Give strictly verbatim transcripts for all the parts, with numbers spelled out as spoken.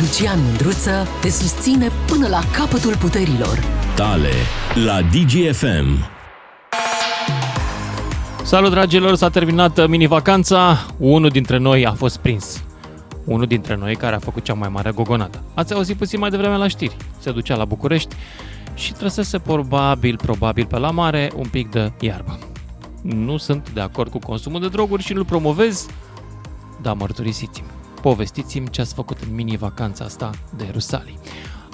Lucian Mîndruță te susține până la capătul puterilor tale la Digi F M. Salut, dragilor! S-a terminat mini-vacanța. Unul dintre noi a fost prins. Unul dintre noi care a făcut cea mai mare gogonată. Ați auzit puțin mai devreme la știri. Se ducea la București și trăsese probabil, probabil pe la mare un pic de iarbă. Nu sunt de acord cu consumul de droguri și nu-l promovez, dar mărturisiți-mi. Povestiți-mi ce ați făcut în mini-vacanța asta de Rusalii.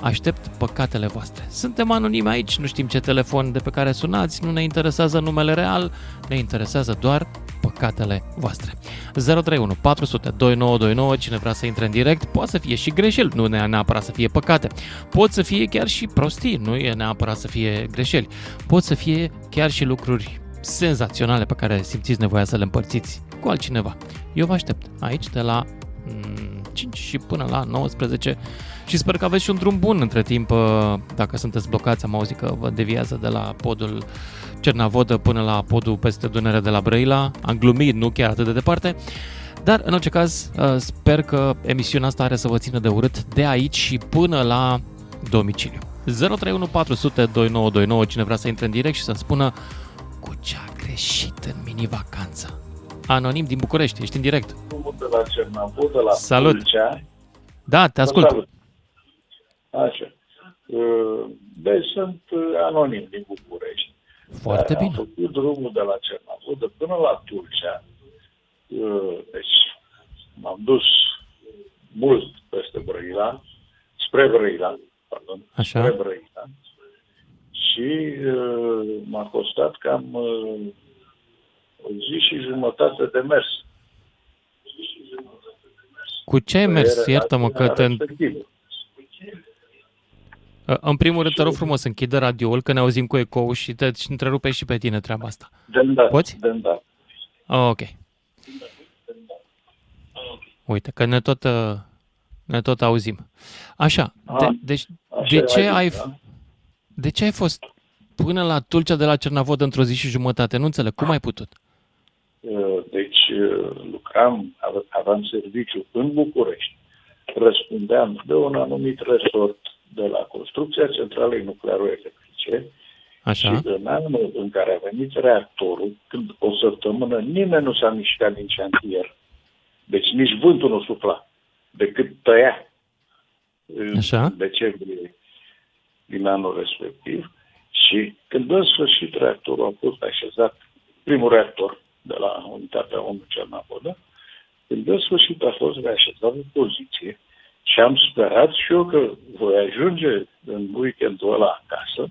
Aștept păcatele voastre. Suntem anonimi aici, nu știm ce telefon de pe care sunați, nu ne interesează numele real, ne interesează doar păcatele voastre. zero trei unu patru zero zero doi nouă doi nouă, cine vrea să intre în direct, poate să fie și greșeli, nu neapărat să fie păcate. Pot să fie chiar și prostii, nu e neapărat să fie greșeli. Pot să fie chiar și lucruri senzaționale pe care simțiți nevoia să le împărțiți cu altcineva. Eu vă aștept aici de la cinci și până la nouăsprezece și sper că aveți și un drum bun între timp. Dacă sunteți blocați, am auzit că vă deviază de la podul Cernavodă până la podul peste Dunăre de la Brăila. Am glumit, nu chiar atât de departe, dar în orice caz sper că emisiunea asta are să vă țină de urât de aici și până la domiciliu. zero trei unu patru zero zero doi nouă doi nouă, cine vrea să intre în direct și să-mi spună cu ce a greșit în mini-vacanță. Anonim din București, ești în direct. De la Cernavodă, la salut. Tulcea. Da, te ascult. Salut. Așa. Deci sunt anonim din București. Foarte bine. Am făcut drumul de la Cernavodă până la Tulcea. Deci m-am dus mult peste Brăila, spre Brăila, pardon, așa. Spre Brăila. Și m-a costat cam o zi și jumătate de mers. Cu ce ai mers? Iartă-mă că te... În primul rând, te rog frumos, închide radio-ul, că ne auzim cu ecou și te întrerupe și pe tine treaba asta. De-ndat, poți? De-ndat. Oh, ok. Uite, că ne tot, ne tot auzim. Așa, de, deci așa de, ce ai, zis, da? de ce ai fost până la Tulcea de la Cernavodă într-o zi și jumătate? Nu înțeleg, cum ai putut? Deci lucram, aveam serviciu în București, răspundeam de un anumit resort de la construcția centralei nuclearo-electrice. Așa. Și în anul în care a venit reactorul, când o săptămână nimeni nu s-a mișcat din șantier, deci nici vântul nu sufla, decât tăia Așa. În decembrie din anul respectiv. Și când în sfârșit reactorul a fost așezat, primul reactor de la unitatea unu Cernavodă, când în sfârșit a fost reașezat în poziție și am sperat și eu că voi ajunge în weekendul ăla acasă.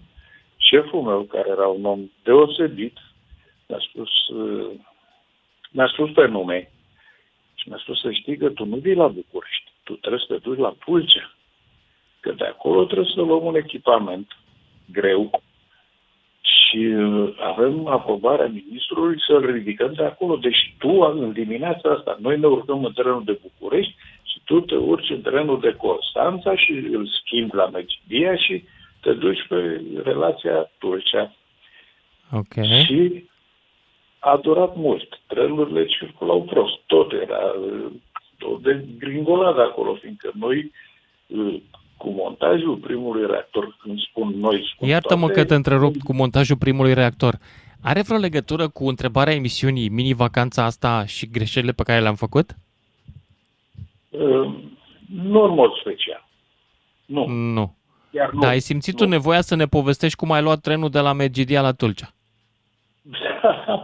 Șeful meu, care era un om deosebit, mi-a spus, mi-a spus pe nume și mi-a spus să știi că tu nu vii la București, tu trebuie să te duci la Tulcea, că de acolo trebuie să luăm un echipament greu și avem aprobarea ministrului să-l ridicăm de acolo. Deci tu, în dimineața asta, noi ne urcăm în trenul de București și tu te urci în trenul de Constanța și îl schimbi la Megidia și te duci pe relația Tulcea. Okay. Și a durat mult. Trenurile circulau prost. Tot era tot de gringoladă acolo, fiindcă noi... cu montajul primului reactor, când spun noi... Spun Iartă-mă toate... că te întrerup cu montajul primului reactor. Are vreo legătură cu întrebarea emisiunii mini-vacanța asta și greșelile pe care le-am făcut? Uh, nu în mod special. Nu. Nu. Iar nu. Dar ai simțit nu. tu nevoia să ne povestești cum ai luat trenul de la Megidia la Tulcea?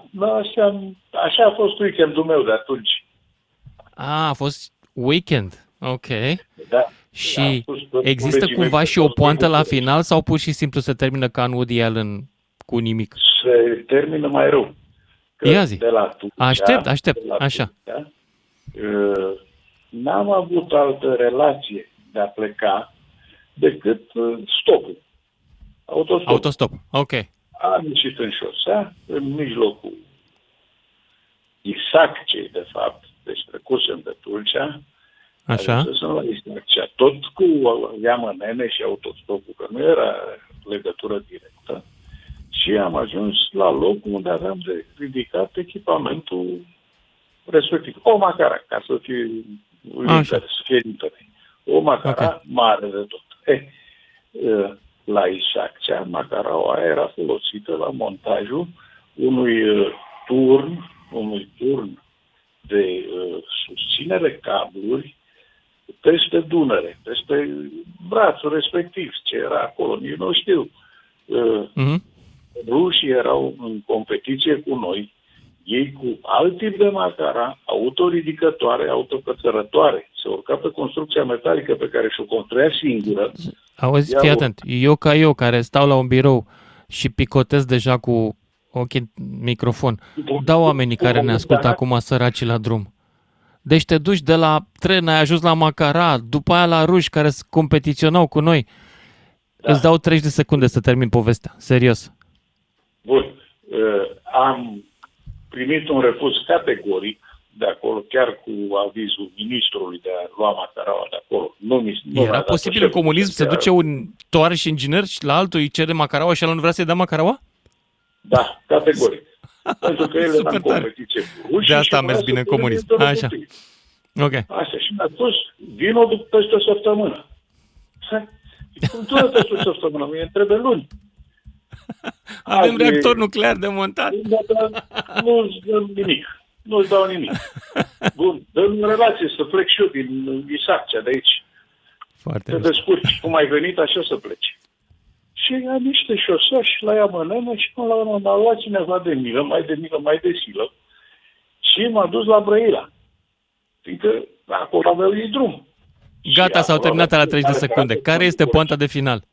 Da, așa, așa a fost weekendul meu de atunci. A, a fost weekend. Ok. Da. Și există cumva și o poantă la final sau pur și simplu se termină ca în Woody Allen cu nimic? Se termină mai rău. Ia zi. De la Tulcea, aștept, aștept. De la Așa. Tulcea, n-am avut altă relație de a pleca decât stopul. Autostop. Autostop, ok. Am ieșit în șosea, în mijlocul Isacciei, de fapt, deci trecusem de Tulcea. Așa. Tot cu geamănene și autostopul, că nu era legătură directă. Și am ajuns la loc unde aveam de ridicat echipamentul respectiv. O macara, ca să fie, să fie O macara okay. mare de tot. E, la Isaccea, macaraua aia era folosită la montajul unui turn, unui turn de susținere cabluri peste Dunăre, peste brațul respectiv, ce era acolo, nici nu știu. Mm-hmm. Rușii erau în competiție cu noi, ei cu alt tip de macara, autoridicătoare, autocățărătoare. Se urca pe construcția metalică pe care și-o construia singură. Auzi, fii atent, eu ca eu care stau la un birou și picotez deja cu ochii microfon, dau oamenii care ne ascultă acum săraci la drum. Deci te duci de la tren, ai ajuns la macara, după aia la ruși care se competiționau cu noi. Da. Îți dau treizeci de secunde să termin povestea, serios. Bun, uh, am primit un refuz categoric de acolo, chiar cu avizul ministrului de a lua macaraua de acolo. Nu, nu era posibil în comunism să duce un tovarăș inginer și la altul îi cere macaraua și ala nu vrea să-i dea macaraua? Da, categoric. Pentru că el era în competiție cu rușii. De asta a mers bine în comunism. Așa. Okay. Așa. Și mi-a spus, vino peste o săptămână. Într-o peste o săptămână, mie îmi trebuie luni. Avem azi, reactor nuclear demontat. Nu-ți dăm nimic. Nu-ți dau nimic. Bun, dăm relație să plec și eu din Isaccea de aici. Foarte te descurci. Cum ai venit, așa să pleci. Și am niște șosea și la ea mănână și până la urmă m-a luat cineva de milă, mai de milă, mai de silă. Și m-a dus la Brăila. Fiindcă acolo aveau ei drum. Gata, s-au terminat la treizeci de secunde. Care este poanta de final?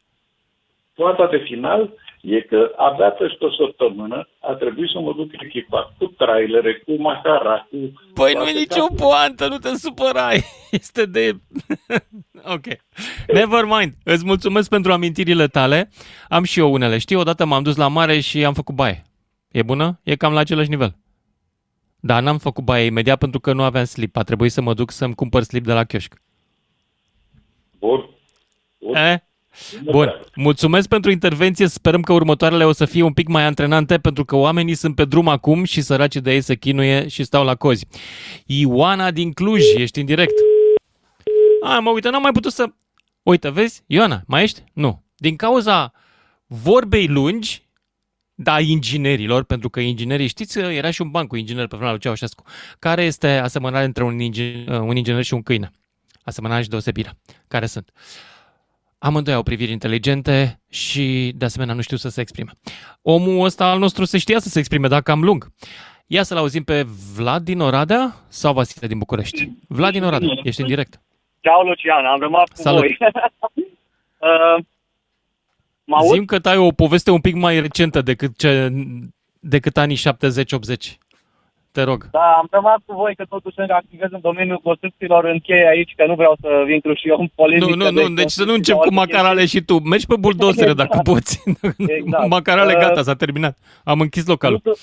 Poanta de final e că abia peste o săptămână a trebuit să mă duc echipat cu trailere, cu macara, cu... Păi nu e nicio poantă, nu te supărai. Este de... ok. Never mind. Îți mulțumesc pentru amintirile tale. Am și eu unele. Știi, odată m-am dus la mare și am făcut baie. E bună? E cam la același nivel. Dar n-am făcut baie imediat pentru că nu aveam slip. A trebuit să mă duc să-mi cumpăr slip de la chioșc. Bun. Bun. E? Bun, mulțumesc pentru intervenție, sperăm că următoarele o să fie un pic mai antrenante pentru că oamenii sunt pe drum acum și săracii de ei se chinuie și stau la cozi. Ioana din Cluj, ești în direct. A, mă uite, n-am mai putut să... Uite, vezi? Ioana, mai ești? Nu. Din cauza vorbei lungi, da, inginerilor, pentru că inginerii, știți, era și un banc cu inginer pe vremea lui Ceaușescu. Care este asemănarea între un inginer, un inginer și un câine? Asemănarea și deosebirea. Care sunt? Amândoi au priviri inteligente și, de asemenea, nu știu să se exprime. Omul ăsta al nostru se știa să se exprime, dar cam lung. Ia să-l auzim pe Vlad din Oradea sau Vasile din București? Vlad din Oradea, ești în direct. Ceau, Lucian, am rămas cu Salut. Voi. uh, Zim că tai o poveste un pic mai recentă decât, ce, decât anii șaptezeci optzeci. Te rog. Da, am rămas cu voi că totuși activez în domeniul construcțiilor, închei aici că nu vreau să intru și eu în polemică. Nu, nu, nu, deci, deci să nu încep cu macarale și tu. Mergi pe buldozere exact. Dacă poți. Exact. Macarale gata, s-a terminat. Am închis localul. Lucru,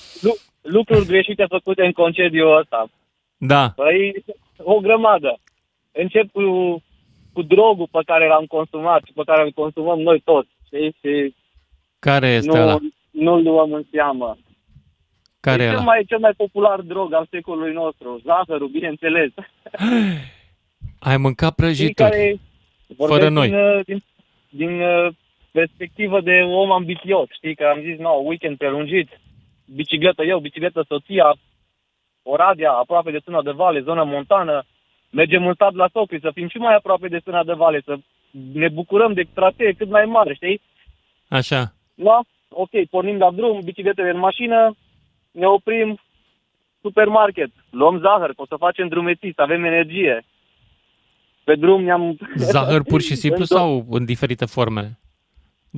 lucruri greșite făcute în concediul ăsta. Da. Păi, o grămadă. Încep cu, cu drogul pe care l-am consumat și pe care îl consumăm noi toți. Știi? Și care este ăla? Nu îl luăm în seamă. Care e cel mai, cel mai popular drog al secolului nostru, zahărul, bineînțeles. Ai mâncat prăjituri, fără noi. Din, din, din perspectivă de om ambițios, știi, că am zis, no, weekend prelungit, bicicletă eu, bicicletă soția, Oradea, aproape de Sâna de Vale, zona montană, mergem în sat la Socri, să fim și mai aproape de Sâna de Vale, să ne bucurăm de trasee cât mai mare, știi? Așa. Da? Ok, pornim la drum, bicicletele în mașină, ne oprim, supermarket, luăm zahăr, o să facem drumeții, să avem energie. Pe drum ne-am... Zahăr pur și simplu sau în diferite forme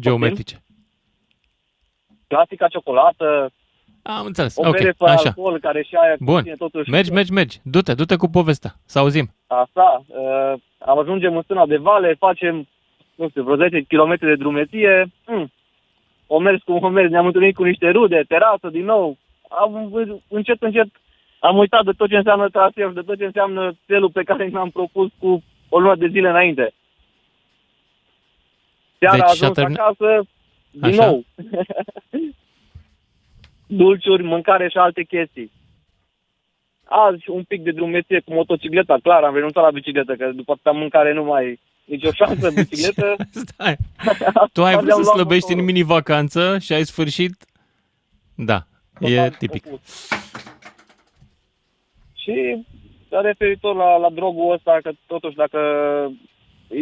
geometrice? Clasica ciocolată. Am înțeles, ok, bere fără așa. Alcool, care și aia bun, totuși... mergi, mergi, mergi, du-te, du-te cu povestea, să auzim. Asta, uh, ajungem în Sâna de Vale, facem, nu știu, vreo zece kilometri de drumeție, mm. o mers cum o mers, ne-am întâlnit cu niște rude, terasă din nou. Am, încet, încet am uitat de tot ce înseamnă traseu și de tot ce înseamnă țelul pe care mi-am propus cu o lună de zile înainte. Seara deci, ajuns termin... acasă, din Așa. nou. Dulciuri, mâncare și alte chestii. Azi un pic de drumeție cu motocicleta, clar, am renunțat la bicicletă, că după atâta mâncare nu mai e nicio șansă bicicletă. Stai, tu ai vrut să slăbești în mini-vacanță și ai sfârșit? Da, e tipic. Și referitor la, la drogul ăsta, că totuși dacă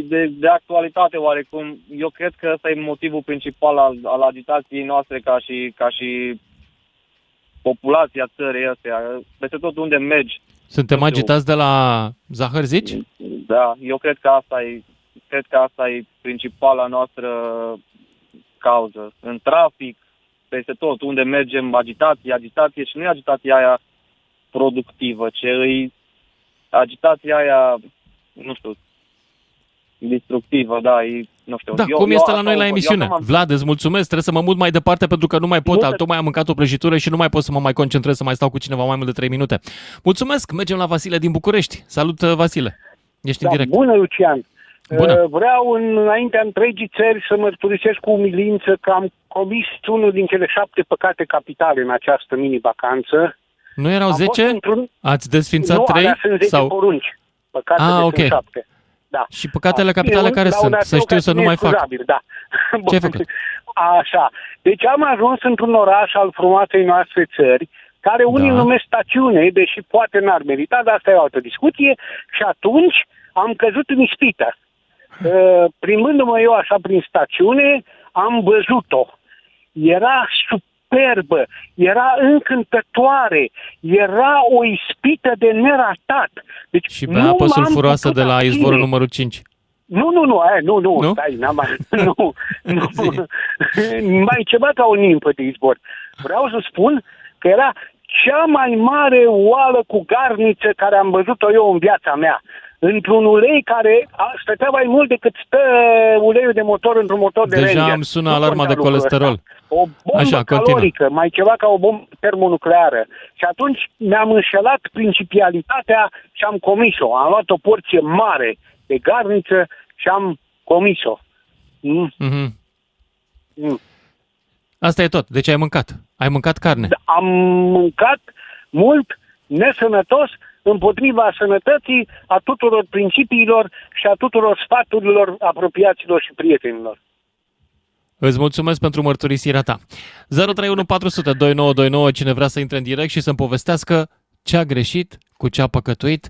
de, de actualitate oarecum, eu cred că ăsta e motivul principal al, al agitației noastre ca și, ca și populația țării astea, peste tot unde mergi. Suntem agitați de la zahăr, zici? Da, eu cred că asta e, cred că asta e principala noastră cauză. În trafic, peste tot unde mergem, agitație, agitație și nu e agitația aia productivă, ce îi agitația aia, nu știu, destructivă, da, e, nu știu. Da, eu, cum eu este la noi la emisiune? Am... Vlad, îți mulțumesc, trebuie să mă mut mai departe pentru că nu mai pot, tocmai te... am mâncat o prăjitură și nu mai pot să mă mai concentrez să mai stau cu cineva mai mult de trei minute. Mulțumesc, mergem la Vasile din București. Salut, Vasile, ești da, în direct. Bună, Lucian. Bună. Vreau înaintea întregii țări să mărturisesc cu umilință că am comis unul din cele șapte păcate capitale în această mini-vacanță. Nu erau zece? Ați desfințat trei? Nu, alea sunt zece sau... porunci. Păcatele ah, okay. sunt șapte. Da. Și păcatele capitale care sunt? Să știu să nu mai fac. Da. Ce ai făcut? Așa. Deci am ajuns într-un oraș al frumoasei noastre țări, care unii da. numesc stațiune, deși poate n-ar merita, dar asta e o altă discuție. Și atunci am căzut în ispită. Primându-mă eu așa prin stațiune, am văzut-o. Era sub Superbă, era încântătoare, era o ispită de neratat. Deci și bea apă sulfuroasă de la izvorul numărul cinci. Nu, nu, nu, aia, nu, nu, nu? Stai, n-am nu, nu. Mai ceva ca o nimpă de izvor. Vreau să spun că era cea mai mare oală cu garniță care am văzut-o eu în viața mea. Într-un ulei care stătea mai mult decât stă uleiul de motor într-un motor de Ranger. Deja îmi sună alarma de colesterol. O bombă Așa, calorică, mai ceva ca o bombă termonucleară. Și atunci mi-am înșelat principialitatea și am comis-o. Am luat o porție mare de garniță și am comis-o. Mm. Mm-hmm. Mm. Asta e tot. Deci ai mâncat. Ai mâncat carne. Am mâncat mult, nesănătos, împotriva sănătății, a tuturor principiilor și a tuturor sfaturilor apropiaților și prietenilor. Îți mulțumesc pentru mărturisirea ta. zero trei unu patru zero zero doi nouă doi nouă, cine vrea să intre în direct și să-mi povestească ce a greșit, cu ce a păcătuit,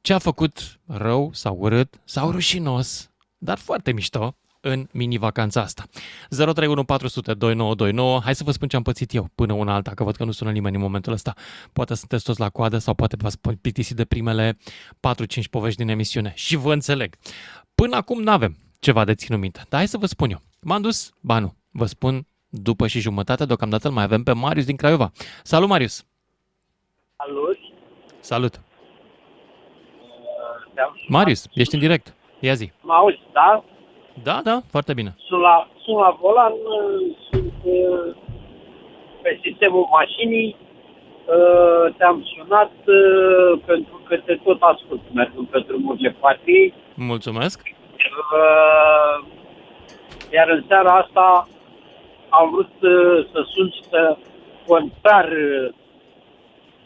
ce a făcut rău sau urât sau rușinos, dar foarte mișto în mini-vacanța asta. zero trei unu patru zero zero doi nouă doi nouă. Hai să vă spun ce am pățit eu până una alta, că văd că nu sună nimeni în momentul ăsta. Poate sunteți toți la coadă sau poate v-ați plictisit de primele patru-cinci povești din emisiune. Și vă înțeleg. Până acum n-avem ceva de ținut minte. Dar hai să vă spun eu. M-am dus? Ba nu. Vă spun după și jumătate. Deocamdată îl mai avem pe Marius din Craiova. Salut, Marius! Salut! Salut! Marius, ești în direct. Ia zi. Mă auzi, da? Da, da, foarte bine. Sunt la, sunt la volan, sunt pe sistemul mașinii, te-am sunat pentru că te tot ascult mergând pe drumurile patriei. Mulțumesc. Iar în seara asta am vrut să sun să contrar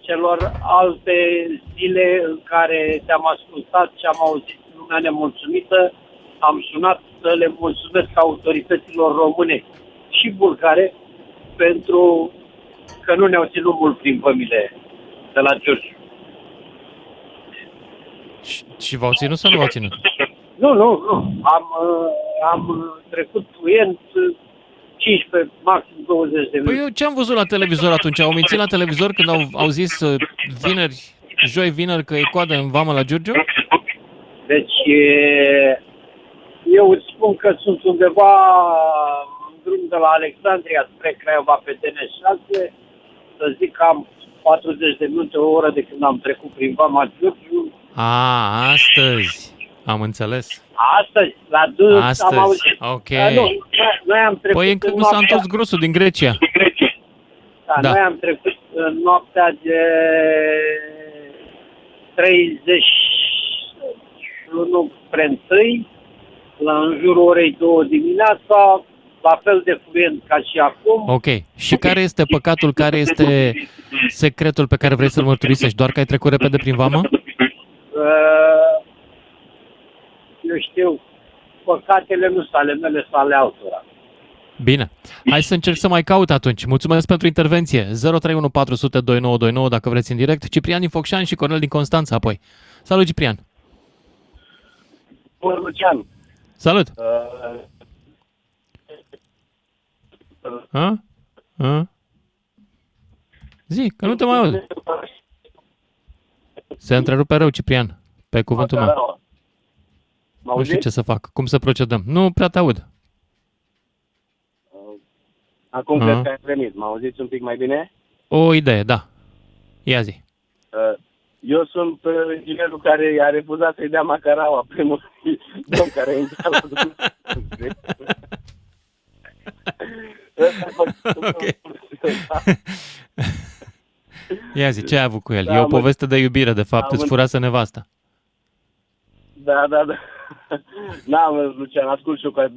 celor alte zile în care te-am ascultat și am auzit lumea nemulțumită. Am sunat să le mulțumesc autorităților române și bulgare pentru că nu ne-au ținut mult prin vămile de la Giurgiu. Și, și v-au ținut sau nu v-au ținut? Nu, nu, nu. Am, am trecut fluent cincisprezece, maxim douăzeci de minute. Păi eu ce am văzut la televizor atunci? Au mințit la televizor când au, au zis vineri, joi vineri că e coadă în vamă la Giurgiu? Deci... E... Eu îți spun că sunt undeva în drum de la Alexandria spre Craiova pe D N șase, să zic că am patruzeci de minute, o oră de când am trecut prin vama Giurgiu. A, astăzi, am înțeles. Astăzi, la Dâns, astăzi. Am auzit. Ok. A, nu, noi am trecut păi încă nu s-a întors grosul din Grecia. Din Grecia. Da, da, noi am trecut în noaptea de treizeci și unu spre întâi. La în jurul orei două dimineața, la fel de fluent ca și acum. Ok. Și care este păcatul care este secretul pe care vrei să-l mărturisești? Doar că ai trecut repede prin vamă? Uh, eu știu, păcatele nu sale mele, sale altora. Bine. Hai să încerc să mai caut atunci. Mulțumesc pentru intervenție. zero trei unu patru zero zero doi nouă doi nouă dacă vreți în direct. Ciprian din Focșani și Cornel din Constanța apoi. Salut, Ciprian. Bună, Lucian. Salut. Uh... A? A? Zi, că nu te mai auzi. Se întrerupe rău, Ciprian, pe cuvântul meu. Nu știu ce să fac, cum să procedăm. Nu prea te aud. Acum cred că ai venit. M-auziți un pic mai bine? O idee, da. Ia zi. Eu sunt inginerul care i-a refuzat să-i dea macaraua primul domn care a intrat la Dumnezeu. Okay. Ia zi, ce ai avut cu el? Da, e o poveste de iubire, de fapt, îți furase nevasta. Da, da, da. N-am, Lucian, ascult și eu că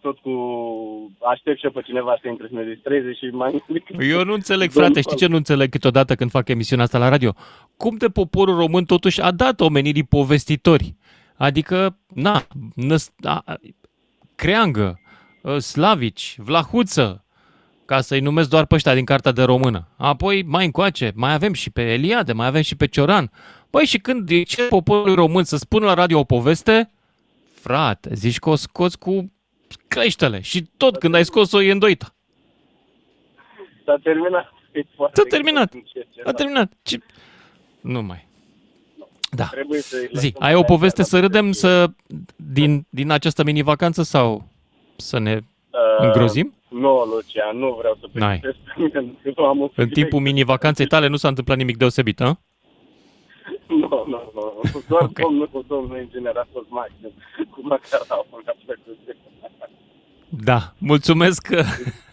tot cu... Aștept și eu pe cineva să intre să ne distreze și mai... Eu nu înțeleg, frate, știi ce nu înțeleg câteodată când fac emisiunea asta la radio? Cum de poporul român totuși a dat omenirii povestitori? Adică, na, năs... a... creangă, slavici, vlahuță, ca să-i numesc doar pe ăștia din cartea de română. Apoi mai încoace, mai avem și pe Eliade, mai avem și pe Cioran. Băi, și când zice poporul român să spună la radio o poveste, frate, zici că o scoți cu cleștele și tot când ai scos-o e îndoită. S-a terminat. S-a terminat. S-a terminat. Ce... Nu mai. Da. Zi, ai o poveste să râdem să... din, din această mini-vacanță sau să ne îngrozim? Nu, Lucian, nu vreau să plictisesc. În timpul mini-vacanței tale nu s-a întâmplat nimic deosebit, a? Nu, nu, nu. Doar okay. domnul cu domnul inginer a fost maxim. Cu macarau, m-a plăcut. Da, mulțumesc.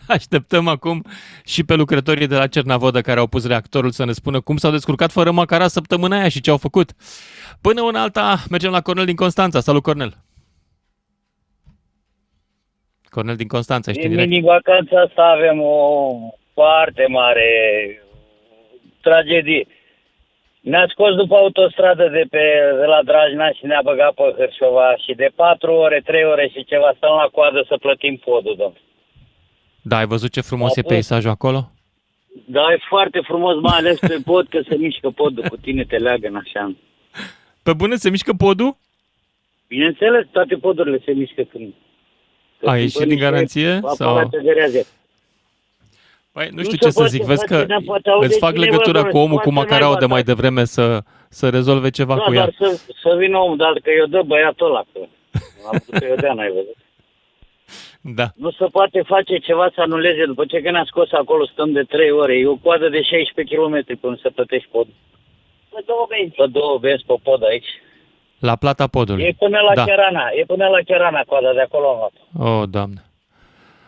Așteptăm acum și pe lucrătorii de la Cernavodă care au pus reactorul să ne spună cum s-au descurcat fără macara săptămâna aia și ce au făcut. Până una alta, mergem la Cornel din Constanța. Salut, Cornel! Cornel din Constanța, ești direct. În mini-vacanța asta avem o foarte mare tragedie. Ne-a scos după autostradă de, pe, de la Drajna și ne-a băgat pe Hârșova și de patru ore, trei ore și ceva stăm la coadă să plătim podul, domn. Da, ai văzut ce frumos e peisajul acolo? Da, e foarte frumos, mai ales pe pod, că se mișcă podul, cu tine te leagă în așa. Pe bune se mișcă podul? Bineînțeles, toate podurile se mișcă când... A ieșit din garanție? Sau... Păi, nu, nu știu ce să zic, vezi că îți fac legătura cu omul cu macarau de mai devreme să, să rezolve ceva da, cu ea. Să, să vină omul, dar că eu dă băiatul ăla, că am putut să eu dea, n-ai văzut. Da. Nu se poate face ceva să anuleze, după ce că ne-a scos acolo, stăm de trei ore, e o coadă de șaisprezece kilometri până să plătești podul. Pe două benzi. Pe două benzi pe pod aici. La plata podului. E până la da. Cherana, e până la Cherana coada, de acolo am luat. O, oh, Doamne.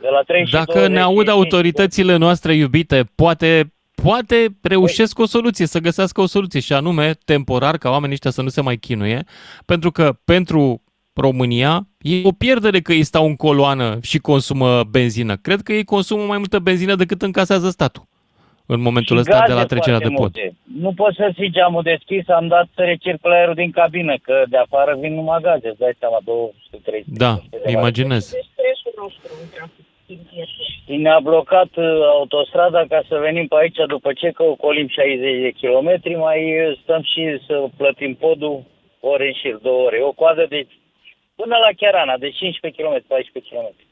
De la dacă ne aud autoritățile noastre iubite, poate, poate reușesc o soluție, să găsească o soluție și anume temporar, ca oamenii ăștia să nu se mai chinuie, pentru că pentru România e o pierdere că ei stau în coloană și consumă benzină. Cred că ei consumă mai multă benzină decât încasează statul în momentul ăsta de la trecerea de pod. Nu poți să ții geamul deschis, am dat recirculaierul din cabină, că de afară vin numai gaze, îți dai seama, două sute treizeci. Da, imaginez. Și ne-a blocat autostrada ca să venim pe aici, după ce că ocolim șaizeci de kilometri, mai stăm și să plătim podul ore în șir, două ore. O coadă de până la Cherana, de cincisprezece kilometri, paisprezece kilometri.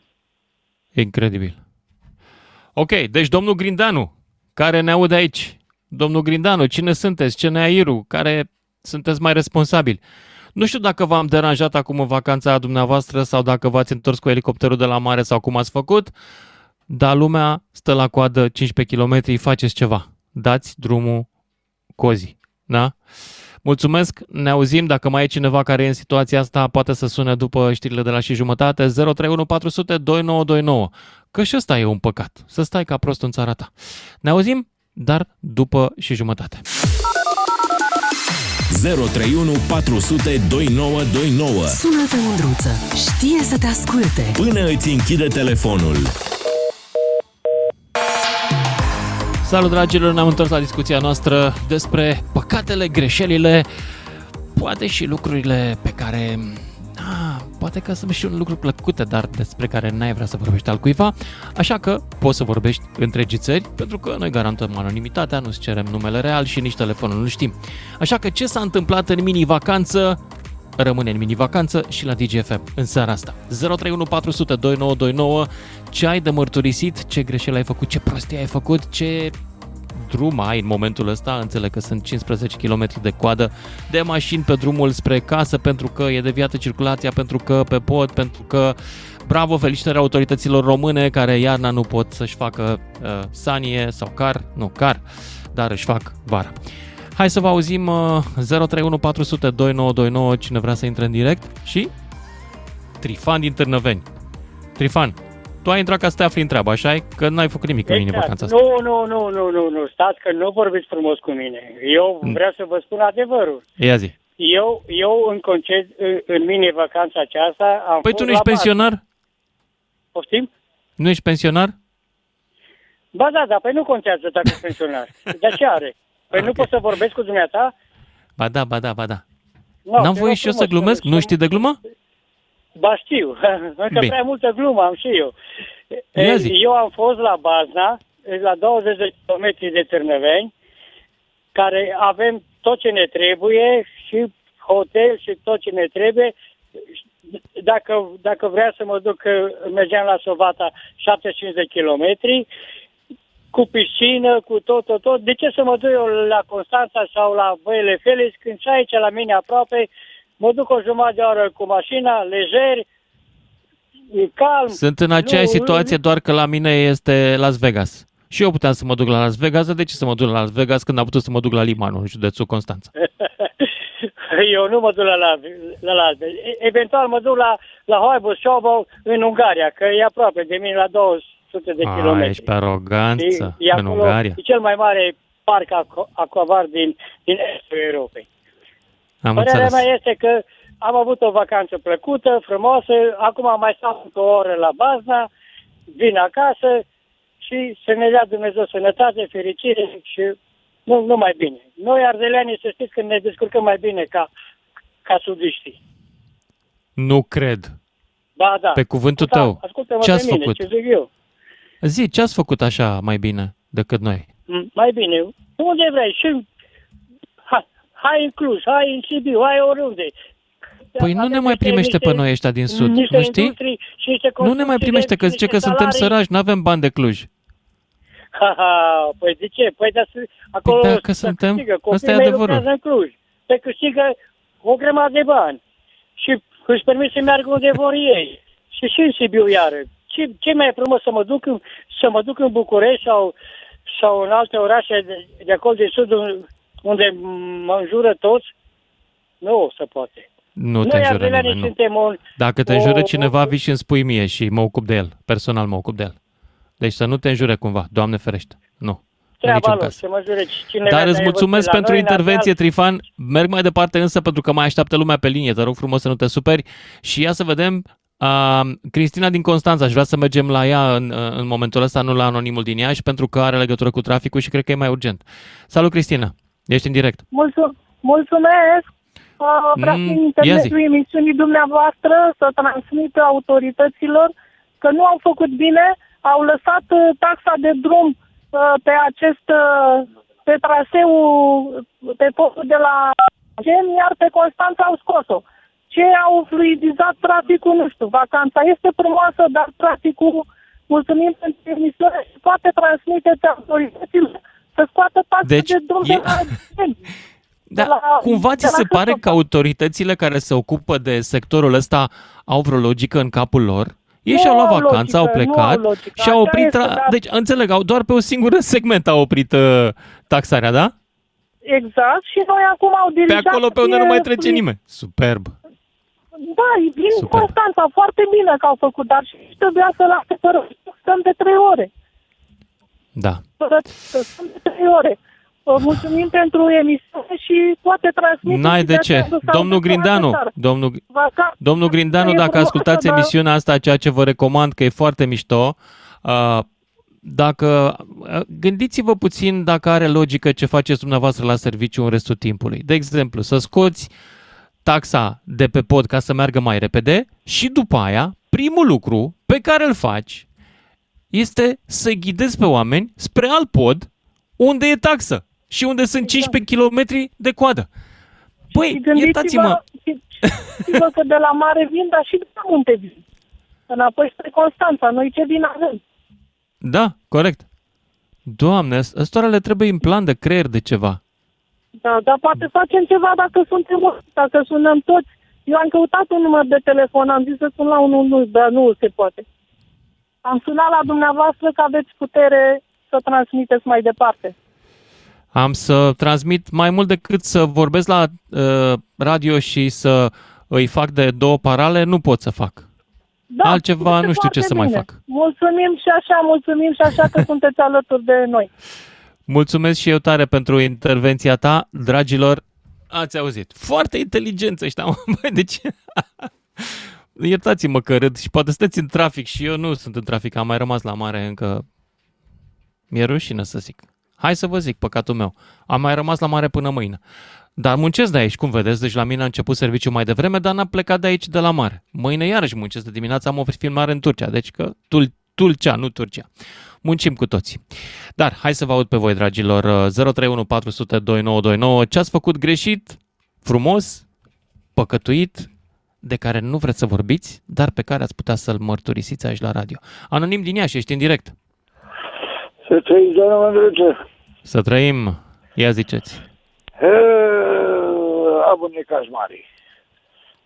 Incredibil. Ok, deci domnul Grindeanu, care ne aude aici, domnul Grindeanu, cine sunteți, C N A I R-ul, care sunteți mai responsabili? Nu știu dacă v-am deranjat acum în vacanța dumneavoastră sau dacă v-ați întors cu elicopterul de la mare sau cum ați făcut, dar lumea stă la coadă cincisprezece kilometri, faceți ceva. Dați drumul cozii, da? Mulțumesc, ne auzim. Dacă mai e cineva care e în situația asta, poate să sune după știrile de la și jumătate, zero trei unu patru zero zero doi nouă doi nouă. Că și ăsta e un păcat, să stai ca prost în țara ta. Ne auzim, dar după și jumătate. zero trei unu patru zero zero doi nouă doi nouă. Sună-te, Mîndruță, știe să te asculte. Până îți închide telefonul. Salut, dragilor! Ne-am întors la discuția noastră despre păcatele, greșelile, poate și lucrurile pe care... Ah, poate că sunt și un lucru plăcute, dar despre care n-ai vrea să vorbești al cuiva, așa că poți să vorbești întregii țări, pentru că noi garantăm anonimitatea, nu-ți cerem numele real și nici telefonul nu știm. Așa că ce s-a întâmplat în mini-vacanță, rămâne în mini-vacanță și la Digi F M în seara asta. zero trei unu patru sute douăzeci și nouă douăzeci și nouă, ce ai de mărturisit, ce greșeli ai făcut, ce prostii ai făcut, ce... drum ai în momentul ăsta, înțeleg că sunt cincisprezece kilometri de coadă de mașini pe drumul spre casă pentru că e deviată circulația, pentru că pe pod, pentru că bravo, felicitări autorităților române care iarna nu pot să-și facă uh, sanie sau car, nu car, dar își fac vara. Hai să vă auzim uh, zero trei unu patru sute douăzeci și nouă douăzeci și nouă, cine vrea să intre în direct și Trifan din Târnăveni. Trifan, tu ai intrat ca să te afli în treabă, așa-i? Că n-ai făcut nimic exact. În mini-vacanța asta. Nu, nu, nu, nu, nu, nu, stați că nu vorbiți frumos cu mine. Eu mm. vreau să vă spun adevărul. Ia zi. Eu, eu în conced, în mini-vacanța aceasta am păi fost tu nu ești pensionar? Bază. Poftim? Nu ești pensionar? Ba da, da, păi nu contează dacă ești pensionar. De ce are? Păi okay. Nu pot să vorbesc cu dumneata? Ba da, ba da, ba da. No, n-am voie și eu să glumesc? Să... Nu știi de glumă? Ba știu, că prea multă glumă am și eu. Eu am fost la Bazna, la douăzeci de kilometri de Târnăveni, care avem tot ce ne trebuie, și hotel și tot ce ne trebuie. Dacă, dacă vrea să mă duc, mergeam la Sovata, șaptezeci și cinci de kilometri, cu piscină, cu tot, tot, tot. De ce să mă duc eu la Constanța sau la Băile Felix, când și aici la mine aproape, mă duc o jumătate de oră cu mașina, lejer, calm. Sunt în aceeași situație, doar că la mine este Las Vegas. Și eu puteam să mă duc la Las Vegas, dar de ce să mă duc la Las Vegas când am putut să mă duc la Limanul, în județul Constanța? Eu nu mă duc la Las la, la, Vegas. Eventual mă duc la, la Hârșova, în Ungaria, că e aproape de mine la două sute de kilometri. Ești pe aroganță, e, e în Ungaria. E cel mai mare parc aquavar din, din estul Europei. Am Părerea înțeles. Mea este că am avut o vacanță plăcută, frumoasă, acum mai stau o oră la Bazna, vin acasă și să ne dea Dumnezeu sănătate, fericire și nu, nu mai bine. Noi, ardeleanii, să știți că ne descurcăm mai bine ca, ca sudiștii. Nu cred. Ba, da. Pe cuvântul da, tău. Ce ați mine, făcut? Ce zic eu. Zi, ce ați făcut așa mai bine decât noi? Mai bine. Unde vrei și... Hai în Cluj, hai în Sibiu, hai oriunde. Păi nu ne mai primește niște, pe noi ăștia din Sud, nu știi? Nu ne mai primește, că zice că salarii. Suntem săraci, n-avem bani de Cluj. Ha, ha, păi de ce? Păi da, acolo păi dacă suntem, câștigă, copiii mei lucrează în Cluj. Se câștigă o grămadă de bani și își permit să meargă unde vor ei. Și și în Sibiu iară. Ce, ce mai frumos să mă duc în, să mă duc în București sau, sau în alte orașe de, de acolo de Sud, unde mă înjură toți, nu o să poate. Nu te înjură nimeni, nu. Dacă te înjură cineva, vii și îmi spui mie și mă ocup de el, personal mă ocup de el. Deci să nu te înjure cumva, Doamne ferește, nu. Treaba lor, să mă jure cineva. Dar îți mulțumesc pentru intervenție, Trifan, merg mai departe însă pentru că mai așteaptă lumea pe linie, te rog frumos să nu te superi și ia să vedem... Uh, Cristina din Constanța, aș vrea să mergem la ea în, în momentul ăsta, nu la anonimul din Iași, pentru că are legătură cu traficul și cred că e mai urgent. Salut, Cristina! Ești în direct. Mulțu- mulțumesc! Uh, vreau mm, prin intermediul emisiunii dumneavoastră să transmită autorităților că nu au făcut bine, au lăsat uh, taxa de drum uh, pe acest uh, pe traseul pe podul de la Gen, iar pe Constanța au scos-o. Ce au fluidizat traficul, nu știu, vacanța este frumoasă, dar traficul, mulțumim pentru emisiune, poate transmiteți autorităților să scoată taxa deci, de drum e... de la... Da, de la cumva ți se pare că autoritățile care se ocupă de sectorul ăsta au vreo logică în capul lor? Ei nu și-au luat vacanța, logică, au plecat au și au oprit... Este, tra... dar... Deci, înțeleg, au doar pe un singur segment au oprit uh, taxarea, da? Exact. Și noi acum au dirijat... Pe acolo, pe unde nu mai trece fri... nimeni. Superb. Da, e din Superb. Constanța. Foarte bine că au făcut, dar și trebuia să lase fără... Stăm de trei ore. Da. Sunt trei ore. Mulțumim pentru emisiune și poate transmite... N-ai de ce. Domnul Grindeanu, domnul, domnul Grindeanu, dacă ascultați emisiunea asta, ceea ce vă recomand, că e foarte mișto, uh, Dacă gândiți-vă puțin dacă are logică ce faceți dumneavoastră la serviciu în restul timpului. De exemplu, să scoți taxa de pe pod ca să meargă mai repede și după aia, primul lucru pe care îl faci este să ghidezi pe oameni spre alt pod unde e taxă și unde sunt cincisprezece kilometri de coadă. Păi, iertați-mă! Gândiți-vă că de la mare vin, dar și de la munte vin. Înapoi spre Constanța, noi ce vin avem. Da, corect. Doamne, ăstora le trebuie implant de creier de ceva. Da, dar poate facem ceva dacă suntem, dacă sunăm toți. Eu am căutat un număr de telefon, am zis să sun la unu unu unu, dar nu se poate. Am sunat la dumneavoastră că aveți putere să transmiteți mai departe. Am să transmit mai mult decât să vorbesc la uh, radio și să îi fac de două parale, nu pot să fac. Da, altceva nu știu ce bine. Să mai fac. Mulțumim și așa, mulțumim și așa că sunteți alături de noi. Mulțumesc și eu tare pentru intervenția ta, dragilor. Ați auzit. Foarte inteligență ăștia, mă, deci... Iertați-mă că râd și poate sunteți în trafic și eu nu sunt în trafic, am mai rămas la mare încă... Mi-e rușine să zic. Hai să vă zic, păcatul meu. Am mai rămas la mare până mâine. Dar muncesc de aici, cum vedeți, deci la mine a început serviciul mai devreme, dar n-am plecat de aici de la mare. Mâine iarăși muncesc de dimineață, am o filmare în Turcia, deci că Tul- Tulcea, nu Turcia. Muncim cu toții. Dar hai să vă aud pe voi, dragilor, zero trei unu patru zero zero doi nouă doi nouă, ce ați făcut greșit, frumos, păcătuit, de care nu vreți să vorbiți, dar pe care ați putea să-l mărturisiți aici la radio. Anonim din Iași, ești în direct. Să trăim, doamna Mîndruță. Să trăim, ia ziceți. Am un necaz mare.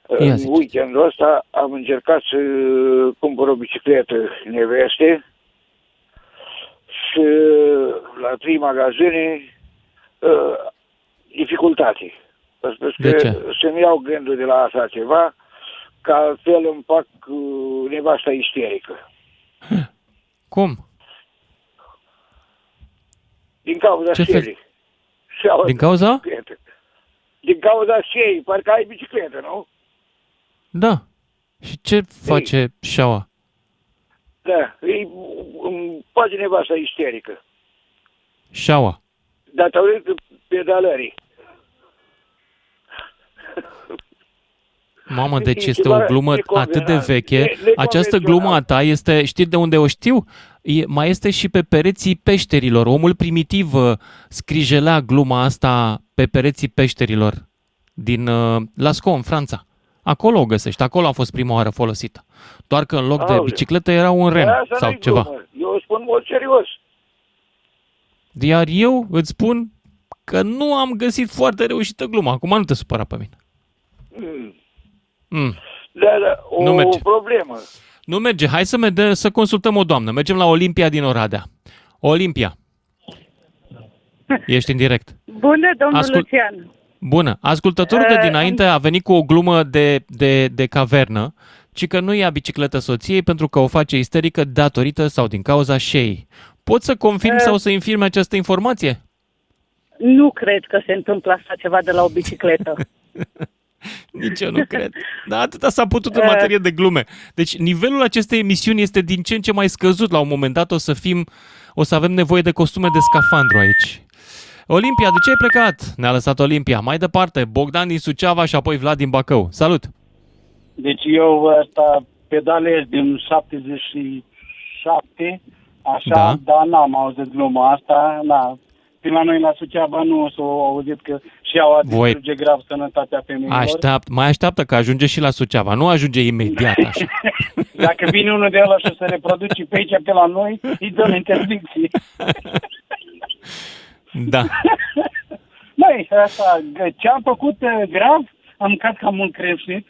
În weekendul ăsta am încercat să cumpăr o bicicletă neveste și la trei magazine dificultate. De ce? Să-mi iau gândul de la asta ceva, că altfel îmi fac nevasta isterică. Cum? Din cauza stelei. Din cauza? Bicicletă. Din cauza șeii, parcă ai bicicletă, nu? Da. Și ce face ei, șaua? Da, îi face nevasta isterică. Șaua? Datorită pedalării. Mamă, deci este o glumă atât de veche. Această glumă a ta este, știi de unde o știu? E, mai este și pe pereții peșterilor. Omul primitiv uh, scrijelea gluma asta pe pereții peșterilor din uh, Lascaux, în Franța. Acolo o găsești, acolo a fost prima oară folosită. Doar că în loc Aole. de bicicletă era un ren sau ceva. Glumă. Eu spun mult serios. Iar eu îți spun că nu am găsit foarte reușită gluma. Acum nu te supăra pe mine. Mm. Mm. Da, da, o, nu merge. o problemă. Nu merge. Hai să, med- să consultăm o doamnă. Mergem la Olimpia din Oradea. Olimpia. Ești în direct. Bună, domnul Ascul... Lucian. Bună. Ascultătorul uh, de dinainte a venit cu o glumă de, de, de cavernă, ci că nu ia bicicletă soției pentru că o face isterică datorită sau din cauza șeii. Poți să confirm uh, sau să infirmi această informație? Nu cred că se întâmplă așa ceva de la o bicicletă. Nici eu nu cred. Dar atâta s-a putut în materie de glume. Deci nivelul acestei emisiuni este din ce în ce mai scăzut. La un moment dat o să fim, o să avem nevoie de costume de scafandru aici. Olimpia, de ce ai plecat? Ne-a lăsat Olimpia. Mai departe, Bogdan din Suceava și apoi Vlad din Bacău. Salut! Deci eu ăsta pedalez din șaptezeci și șapte, așa, da. Dar n-am auzit gluma asta, na. Până la noi la Suceava nu s-au auzit că și au distruge grav sănătatea femeilor. Așteaptă, mai așteaptă că ajunge și la Suceava, nu ajunge imediat așa. Dacă vine unul de ăla și se reproduce pe aici, pe la noi, îi dă interdicție. Da. Măi, asta, ce am făcut grav, am cad cam mult creștit.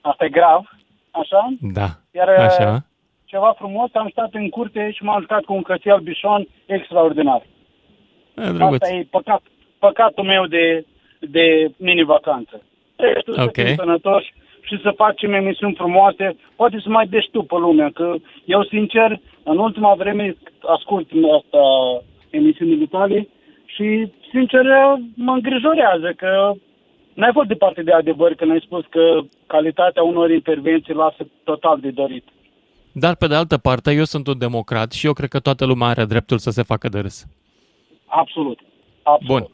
Asta e grav, așa? Da, Iar, așa. Ceva frumos, am stat în curte și m-am jucat cu un cățel albișon extraordinar. E, Asta e păcat, păcatul meu de, de mini-vacanță. Trebuie okay. să fim sănătoși și să facem emisiuni frumoase, poate să mai dești tu pe lumea, că eu, sincer, în ultima vreme ascult asta, emisiunile tale și, sincer, mă îngrijorează că n-ai fost departe de adevăr când ai spus că calitatea unor intervenții lasă total de dorit. Dar, pe de altă parte, eu sunt un democrat și eu cred că toată lumea are dreptul să se facă de râs. Absolut. Absolut. Bun.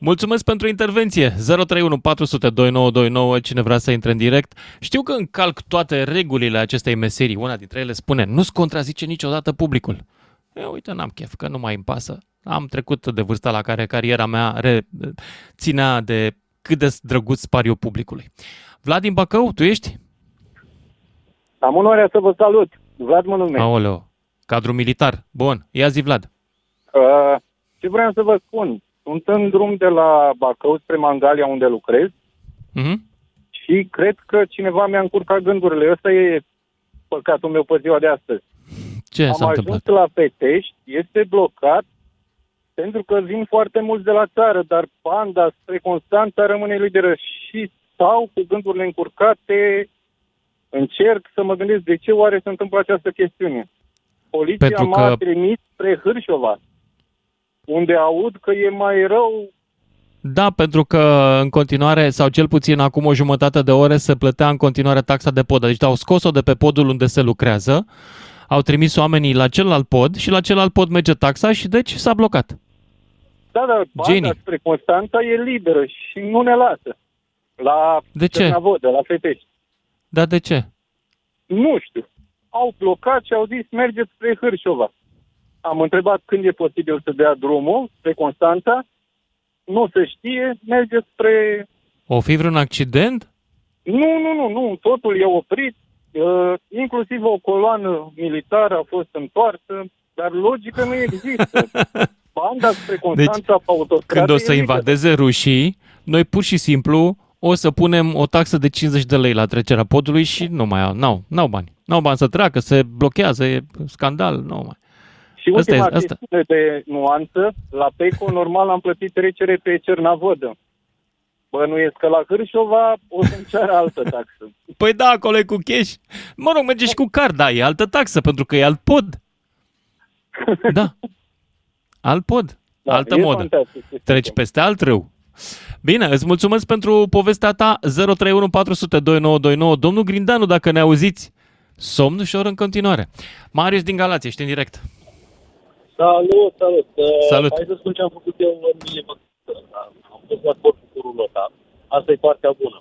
Mulțumesc pentru intervenție. zero trei unu patru zero zero doi nouă doi nouă, cine vrea să intre în direct. Știu că încalc toate regulile acestei meserii. Una dintre ele spune, nu-ți contrazice niciodată publicul. E, uite, n-am chef, că nu mai îmi pasă. Am trecut de vârsta la care cariera mea re- ținea de cât de drăguț par eu publicului. Vlad din Bacău, tu ești? Am onoarea să vă salut. Vlad mă numesc. Aoleu, cadru militar. Bun, ia zi, Vlad. Uh, ce vreau să vă spun? Sunt în drum de la Bacău spre Mangalia, unde lucrez. Uh-huh. Și cred că cineva mi-a încurcat gândurile. Ăsta e păcatul meu pe ziua de astăzi. Ce Am s-a ajuns întâmplat? La Fetești, este blocat, pentru că vin foarte mulți de la țară, dar banda spre Constanța rămâne liberă și stau cu gândurile încurcate. Încerc să mă gândesc de ce oare se întâmplă această chestiune. Poliția Pentru m-a că... trimis spre Hârșova, unde aud că e mai rău. Da, pentru că în continuare, sau cel puțin acum o jumătate de ore, se plătea în continuare taxa de pod. Deci au scos-o de pe podul unde se lucrează, au trimis oamenii la celălalt pod și la celălalt pod merge taxa și deci s-a blocat. Da, dar banda spre Constanța e liberă și nu ne lasă. La Cernavodă, la Fetești. Dar de ce? Nu știu. Au blocat și au zis, mergeți spre Hârșova. Am întrebat când e posibil să dea drumul spre Constanța. Nu se știe, mergeți spre... O fi vreun accident? Nu, nu, nu, nu. Totul e oprit. Uh, inclusiv o coloană militară a fost întoarsă, dar logică nu există. Banda spre Constanța deci, pe autostradă... Când o să invadeze rușii, noi pur și simplu... o să punem o taxă de cincizeci de lei la trecerea podului și nu mai au, n-au, n-au bani. N-au bani să treacă, se blochează, e scandal, nu mai. Și asta ultima chestiune de nuanță, la Peco normal am plătit trecere pe Cernavodă. Bănuiesc că la Hârșova o să-mi ceară altă taxă. Păi da, acolo e cu cash. Mă rog, merge și cu card, da, e altă taxă, pentru că e alt pod. Da. Alt pod, da, altă modă. Treci peste alt râu. Bine, îți mulțumesc pentru povestea ta. Zero trei unu patru zero zero doi nouă doi nouă. Domnul Grindeanu, dacă ne auziți, somn ușor în continuare. Marius din Galați, ești în direct. Salut, salut, salut. Hai să spun ce am făcut eu în mine. Am fost la corpul cu rulota. Asta e partea bună.